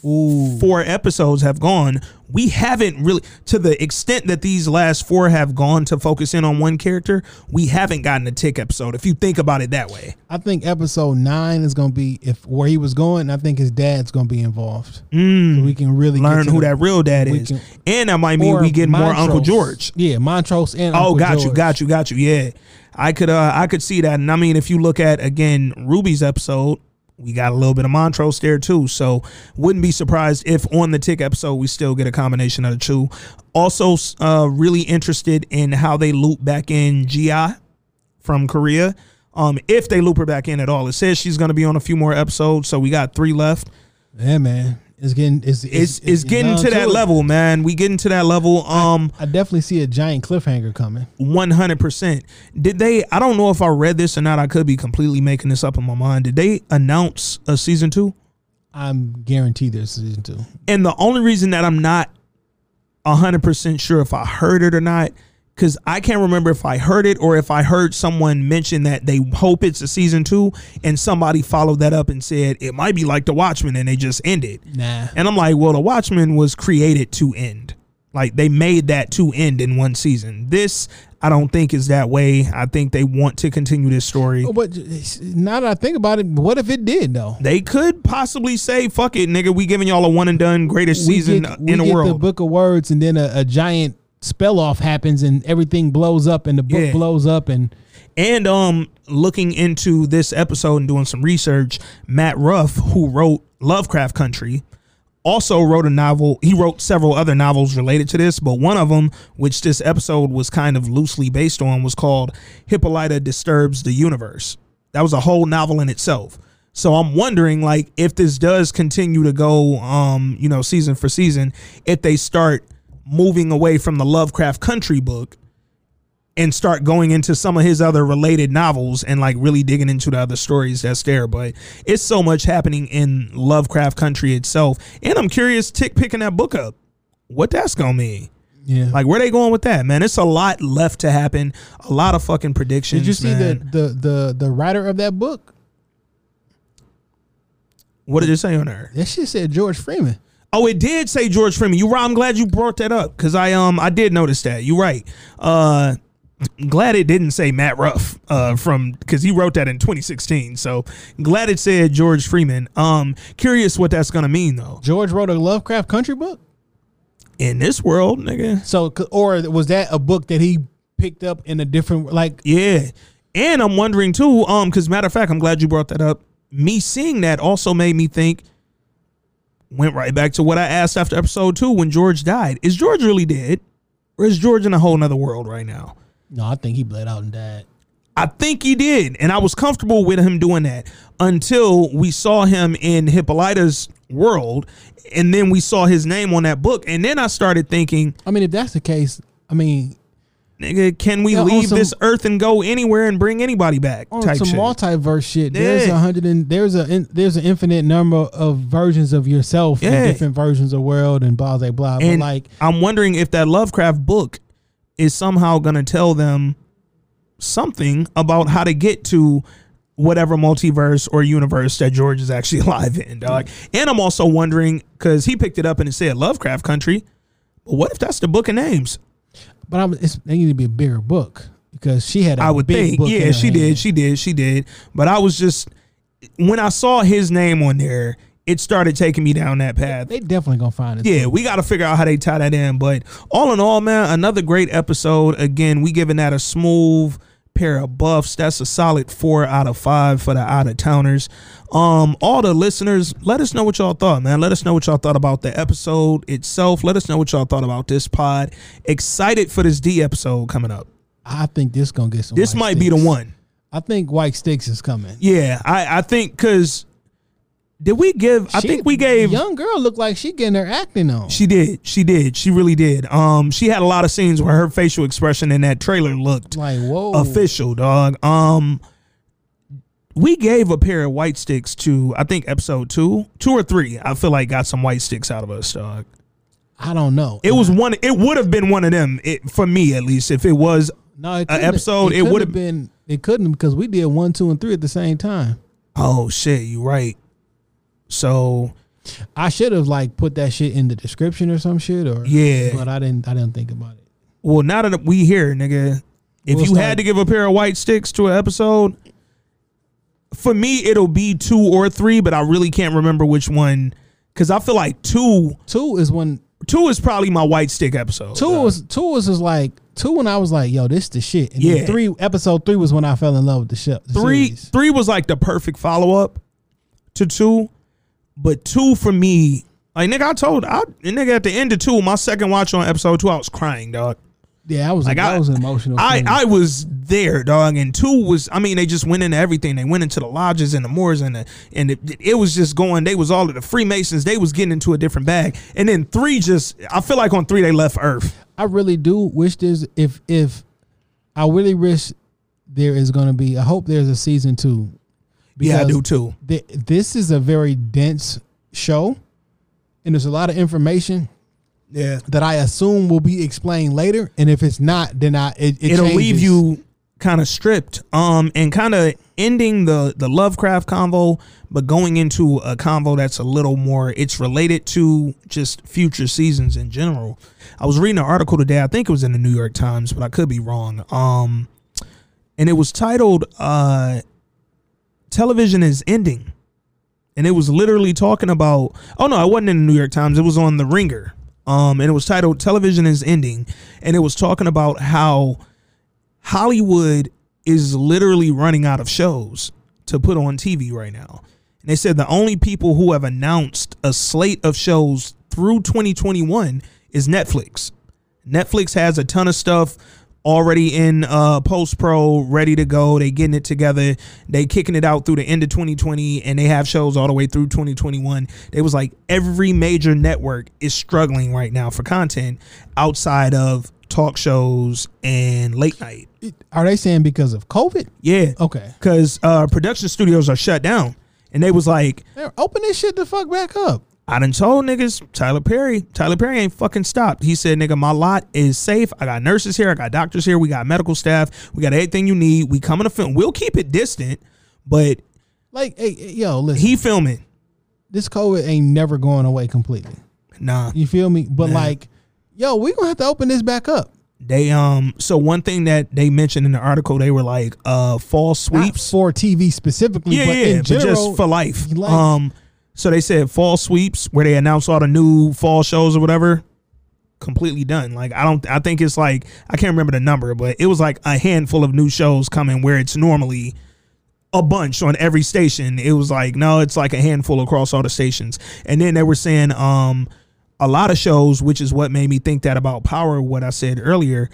4 episodes have gone, we haven't really, to the extent that these last 4 have gone to focus in on one character, we haven't gotten a Tick episode, if you think about it that way. I think episode 9 is going to be where he was going. I think his dad's going to be involved. So we can really learn who that real dad is. And that might mean we get more Uncle George. Yeah, Montrose and Uncle George. Got you. Yeah, I could see that. And I mean, if you look at, again, Ruby's episode, we got a little bit of Montrose there too, so wouldn't be surprised if on the Tick episode we still get a combination of the two. Also, really interested in how they loop back in Gi from Korea, if they loop her back in at all. It says she's going to be on a few more episodes, so we got 3 left. Yeah, man, it's getting to that level, man. We getting to that level. I definitely see a giant cliffhanger coming. 100%. Did they? I don't know if I read this or not. I could be completely making this up in my mind. Did they announce a season 2? I'm guaranteed there's season 2. And the only reason that I'm not 100% sure if I heard it or not, because I can't remember if I heard it or if I heard someone mention that they hope it's a season 2, and somebody followed that up and said it might be like The Watchmen, and they just ended. Nah. And I'm like, well, The Watchmen was created to end. Like, they made that to end in one season. This, I don't think, is that way. I think they want to continue this story. But now that I think about it, what if it did, though? They could possibly say, fuck it, nigga, we giving y'all a one and done greatest season in the world. The Book of Words, and then a giant spell off happens and everything blows up and the book blows up. And looking into this episode and doing some research, Matt Ruff, who wrote Lovecraft Country, also wrote a novel. He wrote several other novels related to this, but one of them, which this episode was kind of loosely based on, was called Hippolyta Disturbs the Universe. That was a whole novel in itself. So I'm wondering, like, if this does continue to go, season for season, if they start moving away from the Lovecraft Country book and start going into some of his other related novels and like really digging into the other stories that's there. But it's so much happening in Lovecraft Country itself. And I'm curious, Tick picking that book up, what that's going to mean. Yeah. Like, where they going with that, man? It's a lot left to happen. A lot of fucking predictions. Did you see the writer of that book? What did it say on there? That shit said George Freeman. Oh, it did say George Freeman. You're right. I'm glad you brought that up because I did notice that. You're right. Glad it didn't say Matt Ruff because he wrote that in 2016. So glad it said George Freeman. Curious what that's gonna mean though. George wrote a Lovecraft Country book in this world, nigga. So, or was that a book that he picked up in a different like? Yeah, and I'm wondering too. Because matter of fact, I'm glad you brought that up. Me seeing that also made me think. Went right back to what I asked after episode 2 when George died. Is George really dead, or is George in a whole nother world right now? No, I think he bled out and died. I think he did, and I was comfortable with him doing that until we saw him in Hippolyta's world, and then we saw his name on that book, and then I started thinking... I mean, if that's the case, I mean... Nigga, can we leave this earth and go anywhere and bring anybody back? On type some shit. Multiverse shit. Yeah. There's there's an infinite number of versions of yourself in different versions of world and blah blah blah. And but like, I'm wondering if that Lovecraft book is somehow gonna tell them something about how to get to whatever multiverse or universe that George is actually alive in, dog. And I'm also wondering because he picked it up and it said Lovecraft Country, but what if that's the Book of Names? But they need to be a bigger book because she had. I would think, yeah, she did. But I was just when I saw his name on there, it started taking me down that path. They definitely gonna find it. Yeah, We got to figure out how they tie that in. But all in all, man, another great episode. Again, we giving that a smooth pair of buffs. That's a solid 4 out of 5 for the out of towners. All the listeners, let us know what y'all thought, man. Let us know what y'all thought about the episode itself. Let us know what y'all thought about this pod. Excited for this D episode coming up. I think this gonna get some. This might be the one. I think White Sticks is coming. Yeah, I think because. Did we give? I think we gave. Young girl looked like she getting her acting on. She did. She really did. She had a lot of scenes where her facial expression in that trailer looked like whoa, official, dog. We gave a pair of White Sticks to I think episode 2, 2 or 3. I feel like got some White Sticks out of us, dog. I don't know. It was one. It would have been one of them. For me at least, if it was an episode, it would have been. It couldn't because we did 1, 2, and 3 at the same time. Oh shit! You right. So I should have like put that shit in the description or some shit or yeah, but I didn't think about it. Well, now that we here, nigga, if you had to give a pair of White Sticks to an episode, for me it'll be 2 or 3, but I really can't remember which one because I feel like 2 is when 2 is probably my White Stick episode. 2 was like 2 when I was like, yo, this the shit. And then 3 episode 3 was when I fell in love with the show. 3 was like the perfect follow up to 2. But 2 for me, like nigga, at the end of 2, my second watch on episode 2, I was crying, dog. Yeah, I was like, that was an emotional. I was there, dog. And 2 was, I mean, they just went into everything. They went into the lodges and the moors and it was just going. They was all of the Freemasons. They was getting into a different bag. And then 3 just, I feel like on 3 they left Earth. I really do wish there's if I really wish there is going to be. I hope there's a season 2. Because yeah, I do too. This is a very dense show, and there's a lot of information. Yeah, that I assume will be explained later, and if it's not, then it'll changes. Leave you kind of stripped. And kind of ending the Lovecraft convo, but going into a convo that's a little more. It's related to just future seasons in general. I was reading an article today. I think it was in the New York Times, but I could be wrong. And it was titled Television is ending, and it was literally talking about. Oh no, it wasn't in the New York Times. It was on The Ringer, and it was titled "Television is Ending," and it was talking about how Hollywood is literally running out of shows to put on TV right now. And they said the only people who have announced a slate of shows through 2021 is Netflix. Netflix has a ton of stuff. already in post-pro, ready to go. They getting it together. They kicking it out through the end of 2020, and they have shows all the way through 2021. They was like, every major network is struggling right now for content outside of talk shows and late night. Are they saying because of COVID? Yeah. Okay. Because production studios are shut down, and they was like, they're open this shit the fuck back up. I done told niggas, Tyler Perry ain't fucking stopped. He said, nigga, my lot is safe. I got nurses here. I got doctors here. We got medical staff. We got everything you need. We coming to film. We'll keep it distant, but like, hey, yo, listen. He filming. This COVID ain't never going away completely. Nah. You feel me? But like, yo, we gonna have to open this back up. They so one thing that they mentioned in the article, they were like, fall sweeps. Not for TV specifically, yeah, but in general, but just for life. So they said fall sweeps, where they announce all the new fall shows or whatever, completely done. Like, I think it's like, I can't remember the number, but it was like a handful of new shows coming where it's normally a bunch on every station. It was like, no, it's like a handful across all the stations. And then they were saying a lot of shows, which is what made me think that about Power, what I said earlier,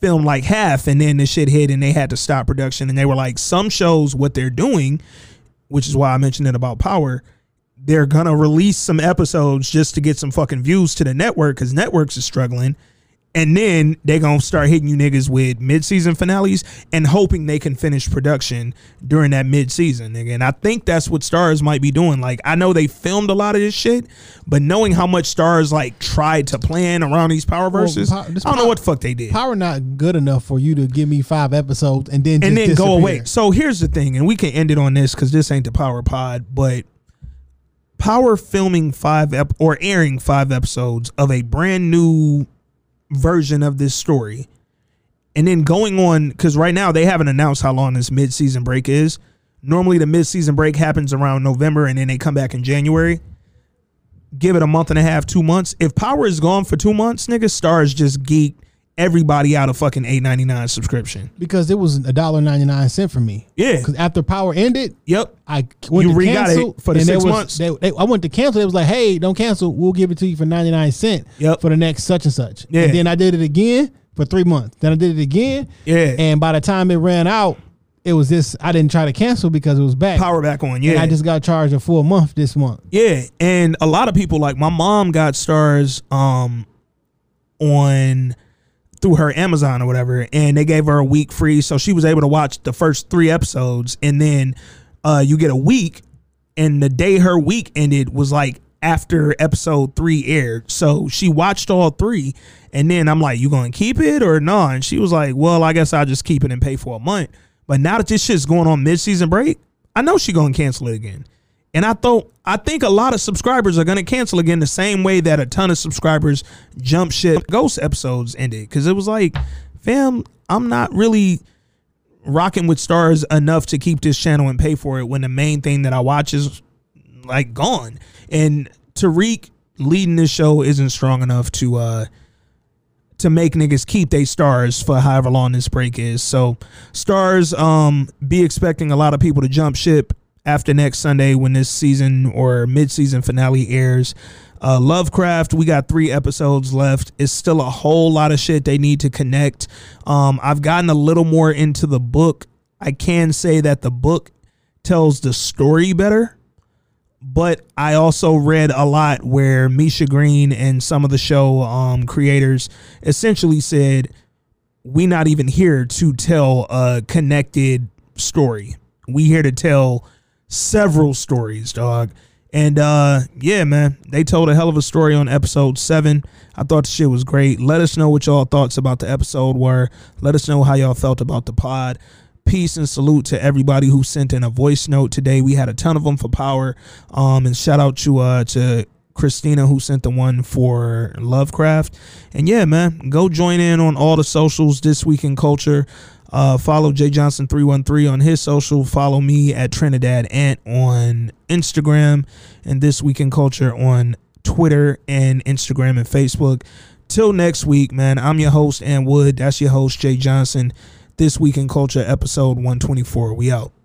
filmed like half and then the shit hit and they had to stop production. And they were like, some shows, what they're doing, which is why I mentioned it about Power, they're going to release some episodes just to get some fucking views to the network because networks are struggling. And then they're going to start hitting you niggas with mid-season finales and hoping they can finish production during that mid-season. And I think that's what Stars might be doing. Like, I know they filmed a lot of this shit, but knowing how much Stars, like, tried to plan around these Power verses, I don't know what the fuck they did. Power not good enough for you to give me 5 episodes and then just disappear. Go away. So here's the thing, and we can end it on this because this ain't the Power pod, but Power filming 5 or airing 5 episodes of a brand new version of this story, and then going on, because right now they haven't announced how long this mid-season break is. Normally the mid-season break happens around November and then they come back in January. Give it a month and a half, 2 months. If Power is gone for 2 months, nigga, Stars just geeked everybody out of fucking $8.99 subscription, because it was $1.99 for me. Yeah, because after Power ended, yep, I went you to cancel it for the 6 months. I went to cancel. It was like, hey, don't cancel. We'll give it to you for 99 cents. Yep. For the next such and such. Yeah. And then I did it again for 3 months. Then I did it again. Yeah. And by the time it ran out, it was this. I didn't try to cancel because it was back. Power back on. Yeah. And I just got charged a full month this month. Yeah. And a lot of people, like my mom, got Stars on, through her Amazon or whatever, and they gave her a week free, so she was able to watch the first 3 episodes, and then you get a week, and the day her week ended was like after episode 3 aired, so she watched all 3, and then I'm like, you gonna keep it or no? And she was like, well, I guess I'll just keep it and pay for a month. But now that this shit's going on mid-season break, I know she gonna cancel it again. And I think a lot of subscribers are going to cancel again the same way that a ton of subscribers jump ship Ghost episodes ended. Because it was like, fam, I'm not really rocking with Stars enough to keep this channel and pay for it when the main thing that I watch is, like, gone. And Tariq leading this show isn't strong enough to make niggas keep they Stars for however long this break is. So Stars, be expecting a lot of people to jump ship after next Sunday when this season or mid-season finale airs. Lovecraft, we got 3 episodes left. It's still a whole lot of shit they need to connect. I've gotten a little more into the book. I can say that the book tells the story better, but I also read a lot where Misha Green and some of the show creators essentially said, we not even here to tell a connected story. We here to tell several stories, dog. And yeah, man, they told a hell of a story on episode 7. I thought the shit was great. Let us know what y'all thoughts about the episode were. Let us know how y'all felt about the pod. Peace and salute to everybody who sent in a voice note today. We had a ton of them for Power, and shout out to Christina who sent the one for Lovecraft. And yeah, man, go join in on all the socials, This Week in Culture. Follow Jay Johnson 313 on his social. Follow me at Trinidad Ant on Instagram, and This Week in Culture on Twitter and Instagram and Facebook. Till next week, man. I'm your host, Ann Wood. That's your host, Jay Johnson. This Week in Culture, episode 124. We out.